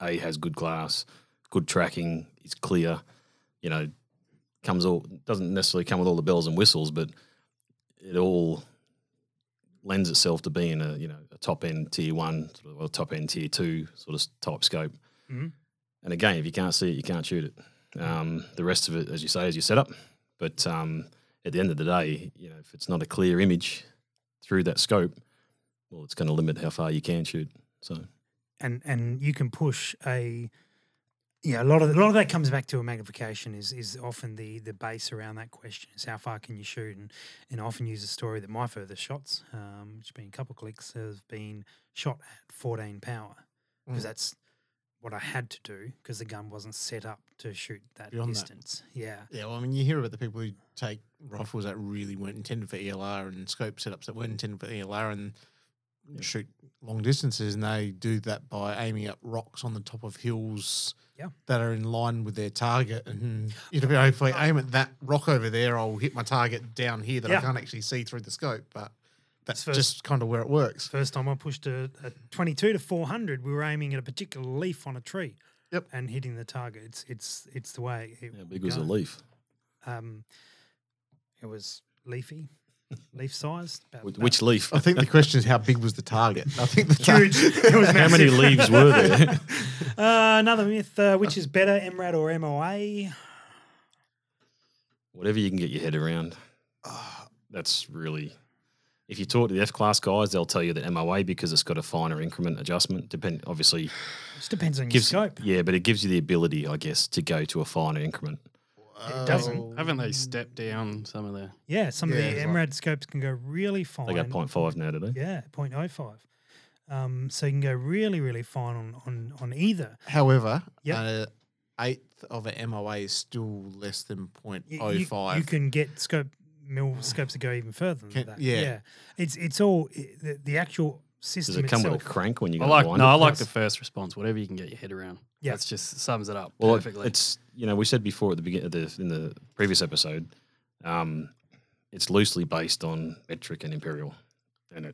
has good glass, good tracking, is clear, doesn't necessarily come with all the bells and whistles, but it all lends itself to being a top-end tier one or top-end tier two sort of type scope. Mm-hmm. And again, if you can't see it, you can't shoot it. The rest of it, as you say, is your setup. But at the end of the day, if it's not a clear image through that scope, well, it's going to limit how far you can shoot. So, and you can push a lot of that comes back to a magnification is often the base around that question is how far can you shoot, and I often use a story that my furthest shots, which have been a couple of clicks, have been shot at 14 power because that's what I had to do because the gun wasn't set up to shoot that beyond distance. That. Yeah. Yeah, well, I mean, you hear about the people who take rifles that really weren't intended for ELR and scope setups that weren't intended for ELR and shoot long distances, and they do that by aiming at rocks on the top of hills that are in line with their target. And if I aim at that rock over there, I'll hit my target down here that I can't actually see through the scope, but... That's just kind of where it works. First time I pushed a 22 to 400, we were aiming at a particular leaf on a tree and hitting the target. It's the way it goes. Big was a leaf? It was leafy. Leaf size? Which leaf? I think the question is how big was the target? I think the huge. It was how many leaves were there? Another myth, which is better, MRAD or MOA? Whatever you can get your head around. That's really... If you talk to the F-class guys, they'll tell you that MOA, because it's got a finer increment adjustment, obviously... It just depends on your scope. Yeah, but it gives you the ability, I guess, to go to a finer increment. It doesn't. Haven't they stepped down some of the... Yeah, some of the MRAD scopes can go really fine. They got 0.5 now, do they? Yeah, 0.05. So you can go really, really fine on either. However, eighth of an MOA is still less than 0.05. You can get scopes that go even further than that. Yeah. It's all the actual system itself. Does it come with a crank when you go blind? No, I like the first response, whatever you can get your head around. Yeah. That just sums it up perfectly. Well, it's, we said before at the beginning, in the previous episode, it's loosely based on metric and imperial. And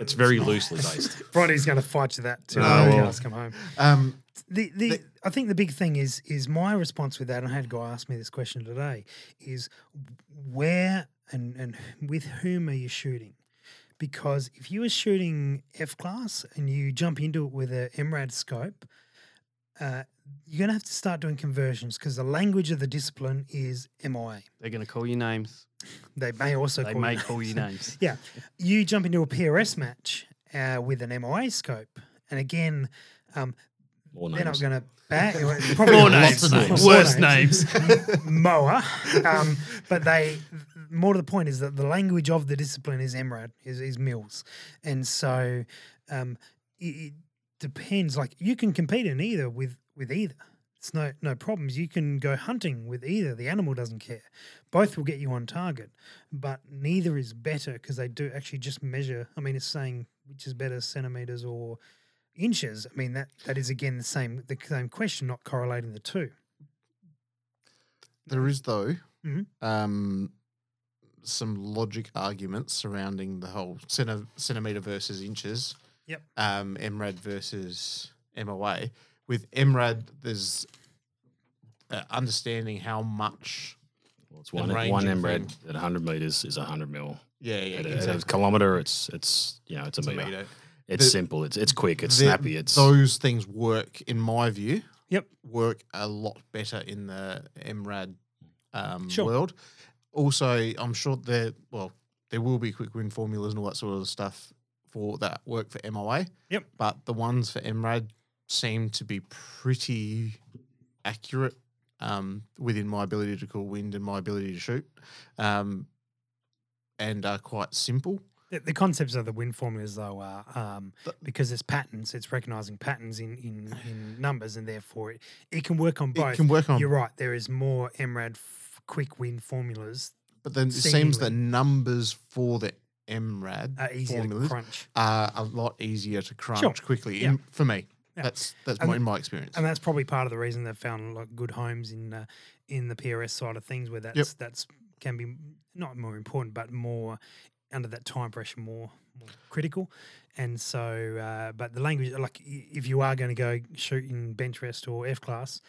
it's very loosely based. Bronny's going to fight you that too. Guys come home. I think the big thing is my response with that, and I had a guy ask me this question today, is where and with whom are you shooting? Because if you were shooting F-class and you jump into it with an MRAD scope, you're going to have to start doing conversions because the language of the discipline is MOA. They're going to call you names. They may also call you names. Yeah. You jump into a PRS match with an MOA scope, and again, they're not going to bag. Probably more names. Worse names. MOA. But they... More to the point is that the language of the discipline is MRAD, is Mills. And so it depends. Like you can compete in either with either. It's no problems. You can go hunting with either. The animal doesn't care. Both will get you on target. But neither is better because they do actually just measure. I mean, it's saying which is better, centimetres or inches. I mean, that is, again, the same question, not correlating the two. There is, though... Mm-hmm. Some logic arguments surrounding the whole centimetre versus inches. Yep. MRAD versus MOA. With MRAD, there's understanding how much. Well, it's one MRAD at 100 metres is 100 mil. Yeah. At a kilometre, it's a metre. It's simple. It's quick. It's snappy. Those things work, in my view. Yep. Work a lot better in the MRAD world. Also, I'm sure there will be quick win formulas and all that sort of stuff for that work for MOA. Yep. But the ones for MRAD seem to be pretty accurate within my ability to call wind and my ability to shoot and are quite simple. The concepts of the wind formulas, though, are because it's patterns. It's recognising patterns in numbers, and therefore it can work on both. It can work on. You're right. There is more MRAD quick win formulas. But then it seems the numbers for the MRAD formulas are a lot easier to crunch quickly for me. Yeah. That's my experience. And that's probably part of the reason they've found good homes in the PRS side of things where that's can be not more important but more under that time pressure more critical. And so but the language, like if you are going to go shoot in bench rest or F-class,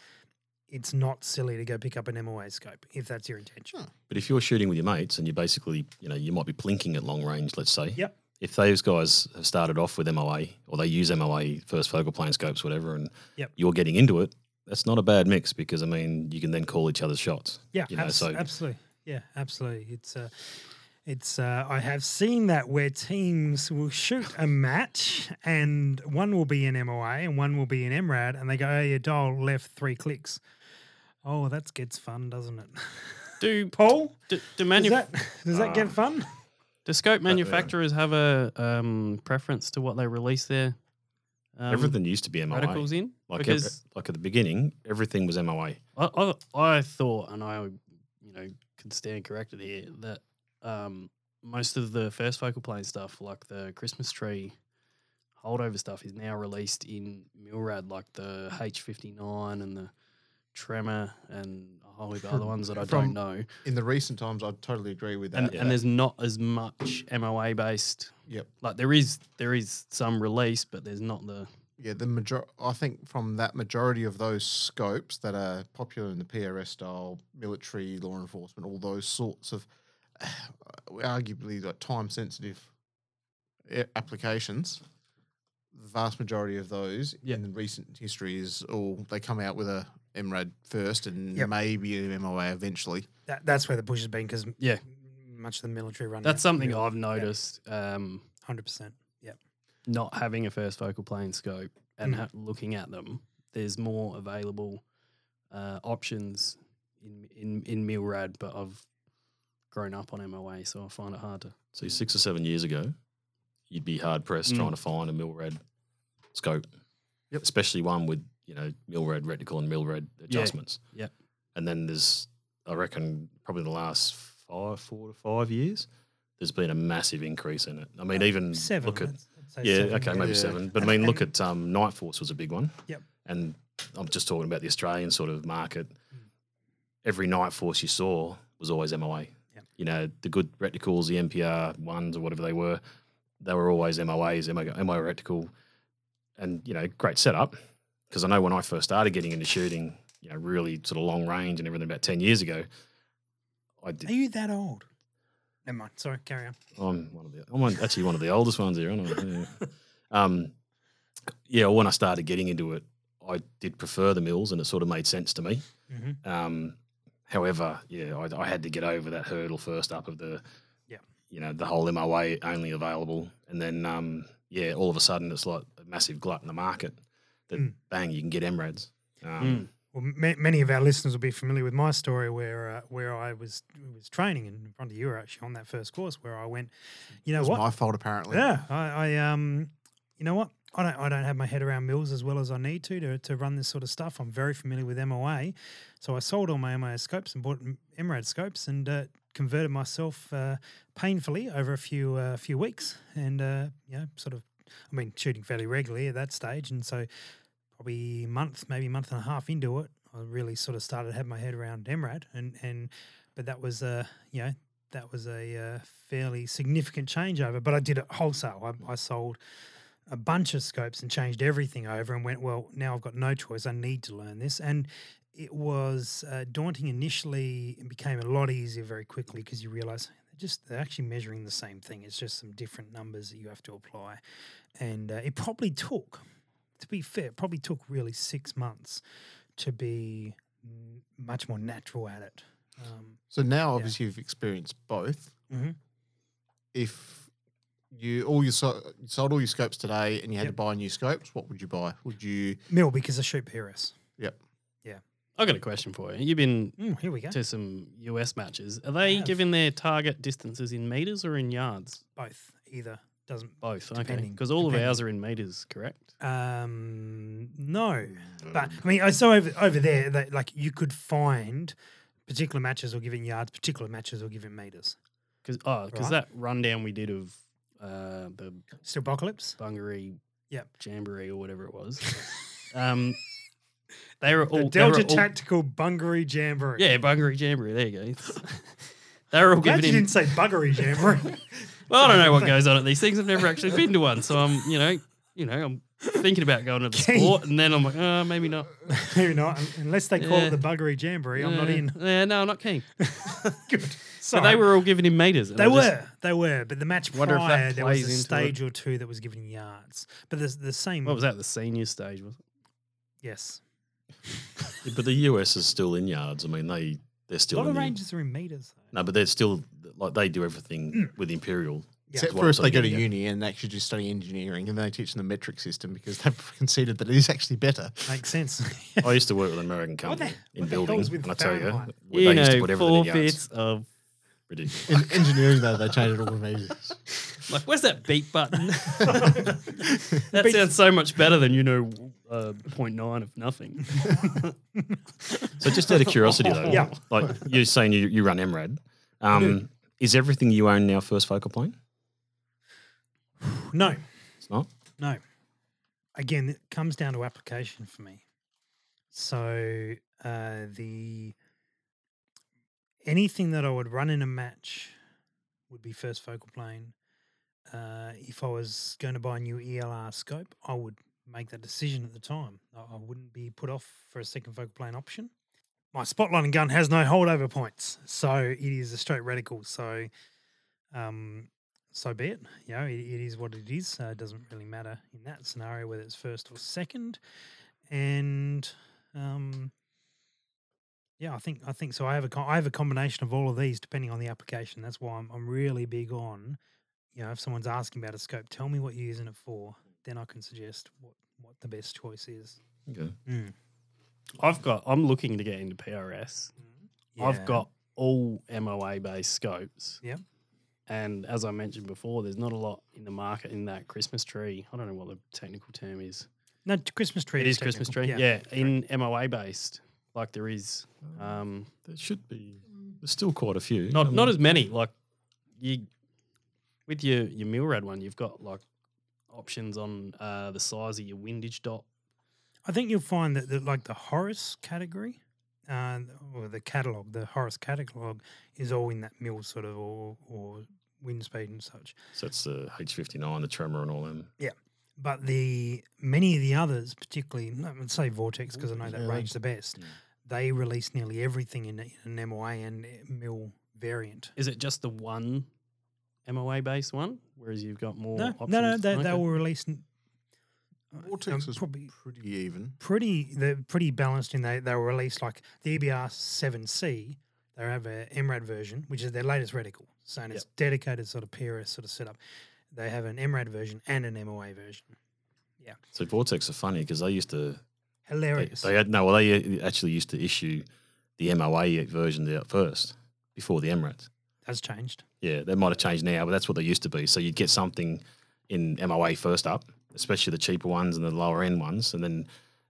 it's not silly to go pick up an MOA scope if that's your intention. Huh. But if you're shooting with your mates and you're basically, you might be plinking at long range, let's say. Yep. If those guys have started off with MOA or they use MOA, first focal plane scopes, whatever, and you're getting into it, that's not a bad mix because, I mean, you can then call each other's shots. Yeah, absolutely. Yeah, absolutely. It's I have seen that where teams will shoot a match and one will be in MOA and one will be in MRAD and they go, you dial left 3 clicks. Oh, that gets fun, doesn't it? Do Paul? Does that get fun? Do scope manufacturers have a preference to what they release their everything used to be MOA radicals in? Like at the beginning, everything was MOA. I thought, and I could stand corrected here, that most of the first focal plane stuff, like the Christmas tree holdover stuff, is now released in MILRAD, like the H59 and the Tremor and a whole heap of other ones that I don't know. In the recent times, I totally agree with that. And there's not as much MOA based. Yep. Like there is some release, but there's not the yeah, I think from that majority of those scopes that are popular in the PRS style, military, law enforcement, all those sorts of arguably like time sensitive applications, the vast majority of those in recent history is all they come out with a MRAD first and maybe an MOA eventually. That's where the push has been because much of the military run. That's something I've noticed. 100%. Not having a first focal plane scope and looking at them, there's more available options in MILRAD, but I've grown up on MOA, so I find it hard to. So 6 or 7 years ago, you'd be hard-pressed trying to find a MILRAD scope, especially one with, MILRAD reticle and MILRAD adjustments. Yeah. And then there's, I reckon, probably the last 4 to 5 years, there's been a massive increase in it. I mean, even seven, look at – So seven. But, I mean, look at Nightforce was a big one. Yep. And I'm just talking about the Australian sort of market. Every Nightforce you saw was always MOA. Yep. The good reticles, the MPR ones or whatever they were always MOAs, MOA reticle. And, great setup because I know when I first started getting into shooting, really sort of long range and everything about 10 years ago, I did. Are you that old? Never mind. Sorry, carry on. I'm actually one of the oldest ones here, aren't I? Yeah. When I started getting into it, I did prefer the mills and it sort of made sense to me. Mm-hmm. However, I had to get over that hurdle first up of the, the whole MOA only available. And then, all of a sudden it's like a massive glut in the market that, bang, you can get MRADs. Well, many of our listeners will be familiar with my story where I was training in front of you were actually on that first course where I went, it was my fault apparently. Yeah, I you know what? I don't have my head around mills as well as I need to run this sort of stuff. I'm very familiar with MOA, so I sold all my MOA scopes and bought MRAD scopes and converted myself painfully over a few weeks and shooting fairly regularly at that stage, and so. Probably month and a half into it, I really sort of started to have my head around MRAD, but that was a fairly significant changeover. But I did it wholesale. I sold a bunch of scopes and changed everything over, and went, well, now I've got no choice. I need to learn this, and it was daunting initially. It became a lot easier very quickly because you realise. They're actually measuring the same thing. It's just some different numbers that you have to apply, and it probably took. To be fair, it probably took really 6 months to be much more natural at it. So now, obviously, you've experienced both. Mm-hmm. If you sold all your scopes today and you had to buy new scopes, what would you buy? Would you mill because I shoot PRS? Yep. Yeah. I got a question for you. You've been here we go. To some US matches. Are they giving their target distances in meters or in yards? Both, either. Doesn't both, depending, okay. Because all of ours are in meters, correct? No, but I mean, I saw over there that like you could find particular matches will give in yards, particular matches will give in meters. Because that rundown we did of the Steelpocalypse, Bungaree, Jamboree, or whatever it was, they were all the Delta Tactical Bungaree Jamboree. Yeah, Bungaree Jamboree. There you go. They were all given. You didn't say Bungaree Jamboree. Well, I don't know what goes on at these things. I've never actually been to one, so I'm, I'm thinking about going to the sport, and then I'm like, oh, maybe not. Maybe not, unless they call it the Bungaree Jamboree. I'm not in. Yeah, no, I'm not keen. Good. So they were all given in meters. They were. But the match prior, there was a stage or two that was given in yards. But the same. What was that? The senior stage, was it? Yes. But the US is still in yards. I mean, they're still. A lot of ranges are in meters. Though. No, but they're still. Like they do everything with Imperial. Yeah. Except for if they go to uni and actually just study engineering and they teach them the metric system because they've conceded that it is actually better. Makes sense. I used to work with an American company in building, and I tell you, they used to put everything in yards. Ridiculous. In engineering, though, they changed it all to meters. Like, where's that beep button? That sounds so much better than 0.9 of nothing. So just out of curiosity, though, like you're saying you run MRAD. Is everything you own now first focal plane? No. It's not? No. Again, it comes down to application for me. So anything that I would run in a match would be first focal plane. If I was going to buy a new ELR scope, I would make that decision at the time. I wouldn't be put off for a second focal plane option. My spotlighting gun has no holdover points, so it is a straight reticle. So, so be it. You know, it is what it is. It doesn't really matter in that scenario whether it's first or second. And yeah, I think so. I have a combination of all of these depending on the application. That's why I'm really big on, you know, if someone's asking about a scope, tell me what you're using it for. Then I can suggest what the best choice is. Okay. Mm. I'm looking to get into PRS. Yeah. I've got all MOA-based scopes. Yeah. And as I mentioned before, there's not a lot in the market in that Christmas tree. I don't know what the technical term is. No, Christmas tree. It is technical. Christmas tree. Yeah, yeah. In MOA-based, like there is. There should be. There's still quite a few. Not as many. Like you, with your Milrad one, you've got like options on the size of your windage dot. I think you'll find that like the Horus category, or the catalogue, the Horus catalogue is all in that mill sort of or wind speed and such. So it's the H59, the Tremor and all them. Yeah. But many of the others, particularly, let's say Vortex because I know that range the best, they release nearly everything in an MOA and mill variant. Is it just the one MOA-based one, whereas you've got more options? No, they will release... Vortex is probably pretty even. They're pretty balanced in they were released like the EBR 7C. They have a MRAD version, which is their latest reticle. So it's dedicated sort of PRS sort of setup. They have an MRAD version and an MOA version. Yeah. So Vortex are funny because they used to hilarious. They actually used to issue the MOA version out first before the MRAD. That's changed. Yeah, they might have changed now, but that's what they used to be. So you'd get something in MOA first up, especially the cheaper ones and the lower end ones. And then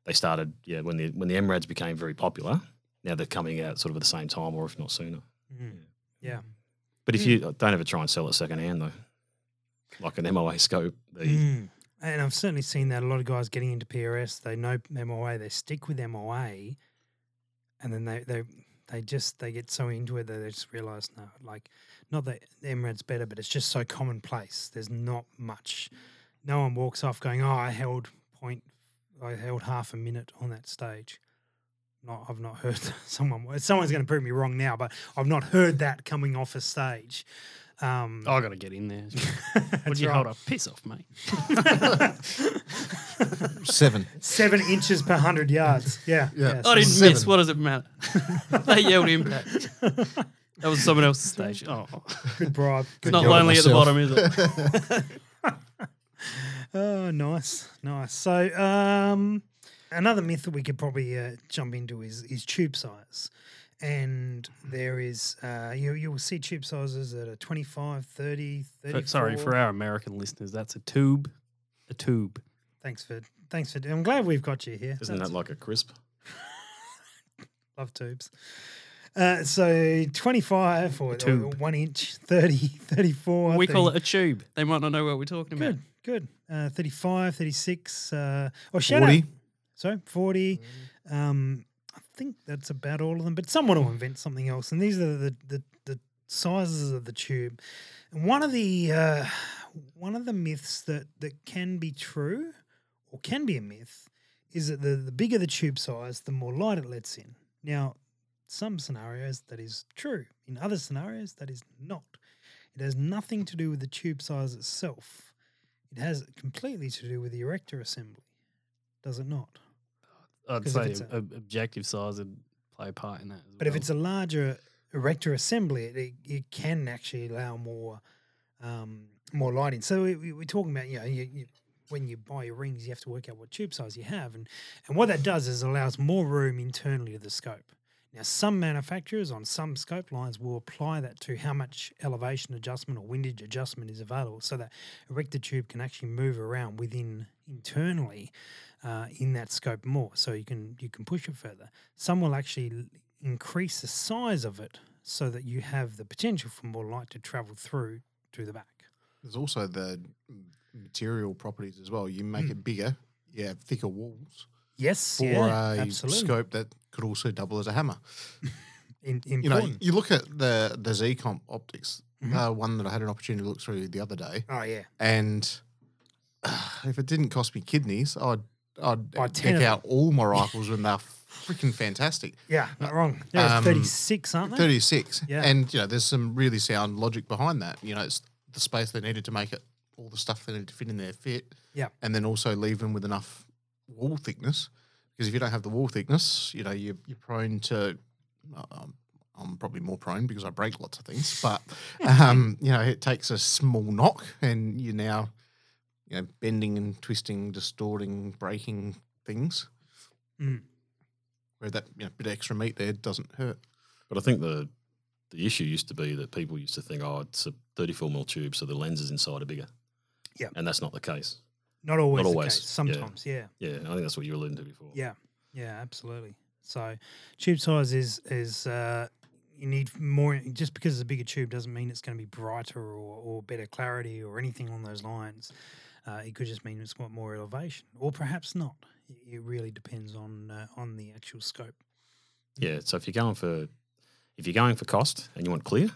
they started, when the MRADs became very popular, now they're coming out sort of at the same time or if not sooner. Mm. Yeah. But if you don't ever try and sell it secondhand though, like an MOA scope. And I've certainly seen that a lot of guys getting into PRS, they know MOA, they stick with MOA and then they get so into it that they just realise, no, like not that the MRAD's better, but it's just so commonplace. There's not much. No one walks off going, oh, I held half a minute on that stage. No, I've not heard someone's going to prove me wrong now, but I've not heard that coming off a stage. I got to get in there. Would you hold a piss off, mate? 7 inches per 100 yards. Yeah. I didn't miss. What does it matter? They yelled impact. That was someone else's stage. Oh, good bribe. It's not lonely at the bottom, is it? Oh, nice. So another myth that we could probably jump into is tube size. And there is you will see tube sizes that are 25, 30, 34. Sorry, for our American listeners, that's a tube. Thanks for. I'm glad we've got you here. Isn't that like a crisp? Love tubes. So 25 or 1 inch, 30, 34. We call it a tube. They might not know what we're talking about. Good. 35, 36. Or 40. So 40. I think that's about all of them. But someone will invent something else. And these are the sizes of the tube. And one of the myths that can be true or can be a myth is that the bigger the tube size, the more light it lets in. Now, some scenarios that is true. In other scenarios that is not. It has nothing to do with the tube size itself. It has completely to do with the erector assembly. Does it not? I'd say objective size would play a part in that as well. But if it's a larger erector assembly, it can actually allow more light in. So we're talking about, when you buy your rings, you have to work out what tube size you have. And what that does is allows more room internally to the scope. Now, some manufacturers on some scope lines will apply that to how much elevation adjustment or windage adjustment is available so that erector tube can actually move around internally in that scope more so you can push it further. Some will actually increase the size of it so that you have the potential for more light to travel through to the back. There's also the material properties as well. You make it bigger, you have thicker walls. Yes, absolutely. Scope that could also double as a hammer. You look at the Z-Comp optics, one that I had an opportunity to look through the other day. Oh, yeah. And if it didn't cost me kidneys, I'd I'd deck out all my rifles and they're freaking fantastic. Yeah, not wrong. Yeah, 36, aren't they? 36. Yeah. And, you know, there's some really sound logic behind that. You know, it's the space they needed to make it, all the stuff they needed to fit in there fit. Yeah. And then also leave them with enough wall thickness, because if you don't have the wall thickness, you know, you're prone to I'm probably more prone because I break lots of things, but, you know, it takes a small knock and you're now, you know, bending and twisting, distorting, breaking things. Mm. Where that bit of extra meat there doesn't hurt. But I think the issue used to be that people used to think, oh, it's a 34mm tube, so the lenses inside are bigger. Yeah. And that's not the case. Not always. The case. Sometimes, yeah. Yeah, I think that's what you were alluding to before. Yeah, yeah, absolutely. So tube size is you need more. Just because it's a bigger tube doesn't mean it's going to be brighter or better clarity or anything on those lines. It could just mean it's got more elevation, or perhaps not. It really depends on the actual scope. Yeah, so if you're going for cost and you want clear,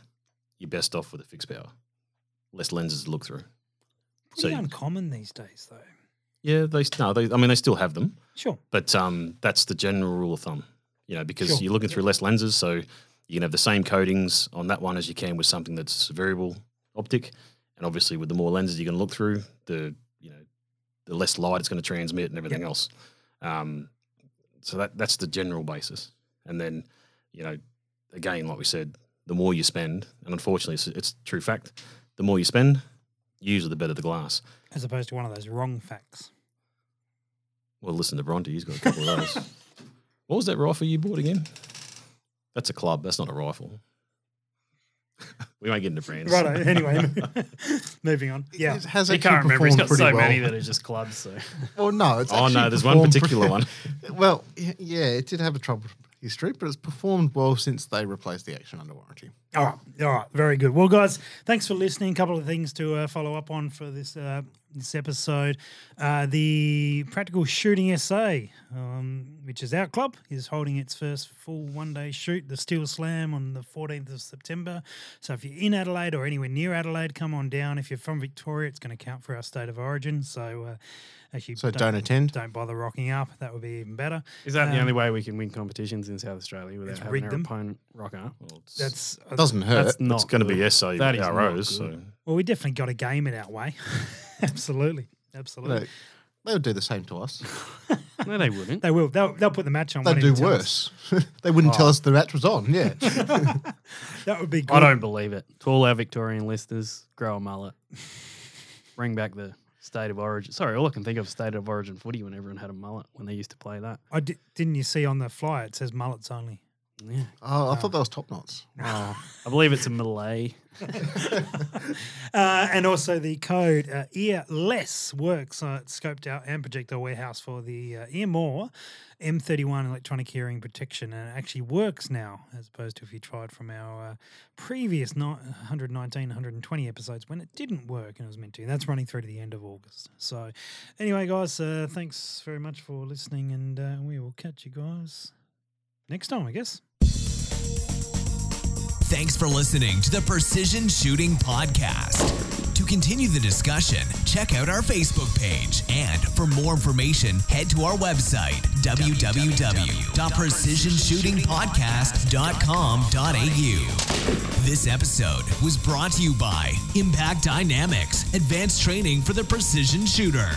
you're best off with a fixed power, less lenses to look through. Pretty uncommon these days, though. Yeah, they still have them. Sure, but that's the general rule of thumb, you know, because you're looking through less lenses, so you can have the same coatings on that one as you can with something that's variable optic, and obviously with the more lenses you're going to look through, the less light it's going to transmit and everything else. So that's the general basis. And then, you know, again, like we said, the more you spend, and unfortunately it's a true fact, the more you spend, usually the better the glass. As opposed to one of those wrong facts. Well, listen to Bronte, he's got a couple of those. What was that rifle you bought again? That's a club, that's not a rifle. We won't get into brands. Righto, anyway. Moving on. Yeah. He can't remember. He's got so many that are just clubs. So. Well, no. It's there's one particular one. Well, yeah, it did have a troubled history, but it's performed well since they replaced the Action under warranty. All right. Very good. Well, guys, thanks for listening. A couple of things to follow up on for this episode. The Practical Shooting SA, which is our club, is holding its first full one-day shoot, the Steel Slam, on the 14th of September. So if you're in Adelaide or anywhere near Adelaide, come on down. If you're from Victoria, it's going to count for our state of origin. So don't attend. Don't bother rocking up. That would be even better. Is that the only way we can win competitions in South Australia without having our opponent rock up? Well, it doesn't hurt. It's going to be SA ROs. So. Well, we definitely got to game it our way. Absolutely. They would do the same to us. No, they wouldn't. They will. They'll put the match on. They'll do worse. They wouldn't tell us the match was on, yeah. That would be good. I don't believe it. To all our Victorian listeners, grow a mullet. Bring back the state of origin. Sorry, all I can think of is state of origin footy when everyone had a mullet, when they used to play that. Didn't you see on the flyer it says mullets only? Yeah. Oh, I thought that was top knots. I believe it's a Malay. And also the code EARLESS works at Scoped Out and Projector Warehouse for the Earmor M31 electronic hearing protection, and it actually works now, as opposed to if you tried from our previous 119, 120 episodes when it didn't work and it was meant to. That's running through to the end of August. So anyway, guys, thanks very much for listening, and we will catch you guys next time, I guess. Thanks for listening to the Precision Shooting Podcast. To continue the discussion, check out our Facebook page. And for more information, head to our website, www.precisionshootingpodcast.com.au. This episode was brought to you by Impact Dynamics, advanced training for the precision shooter.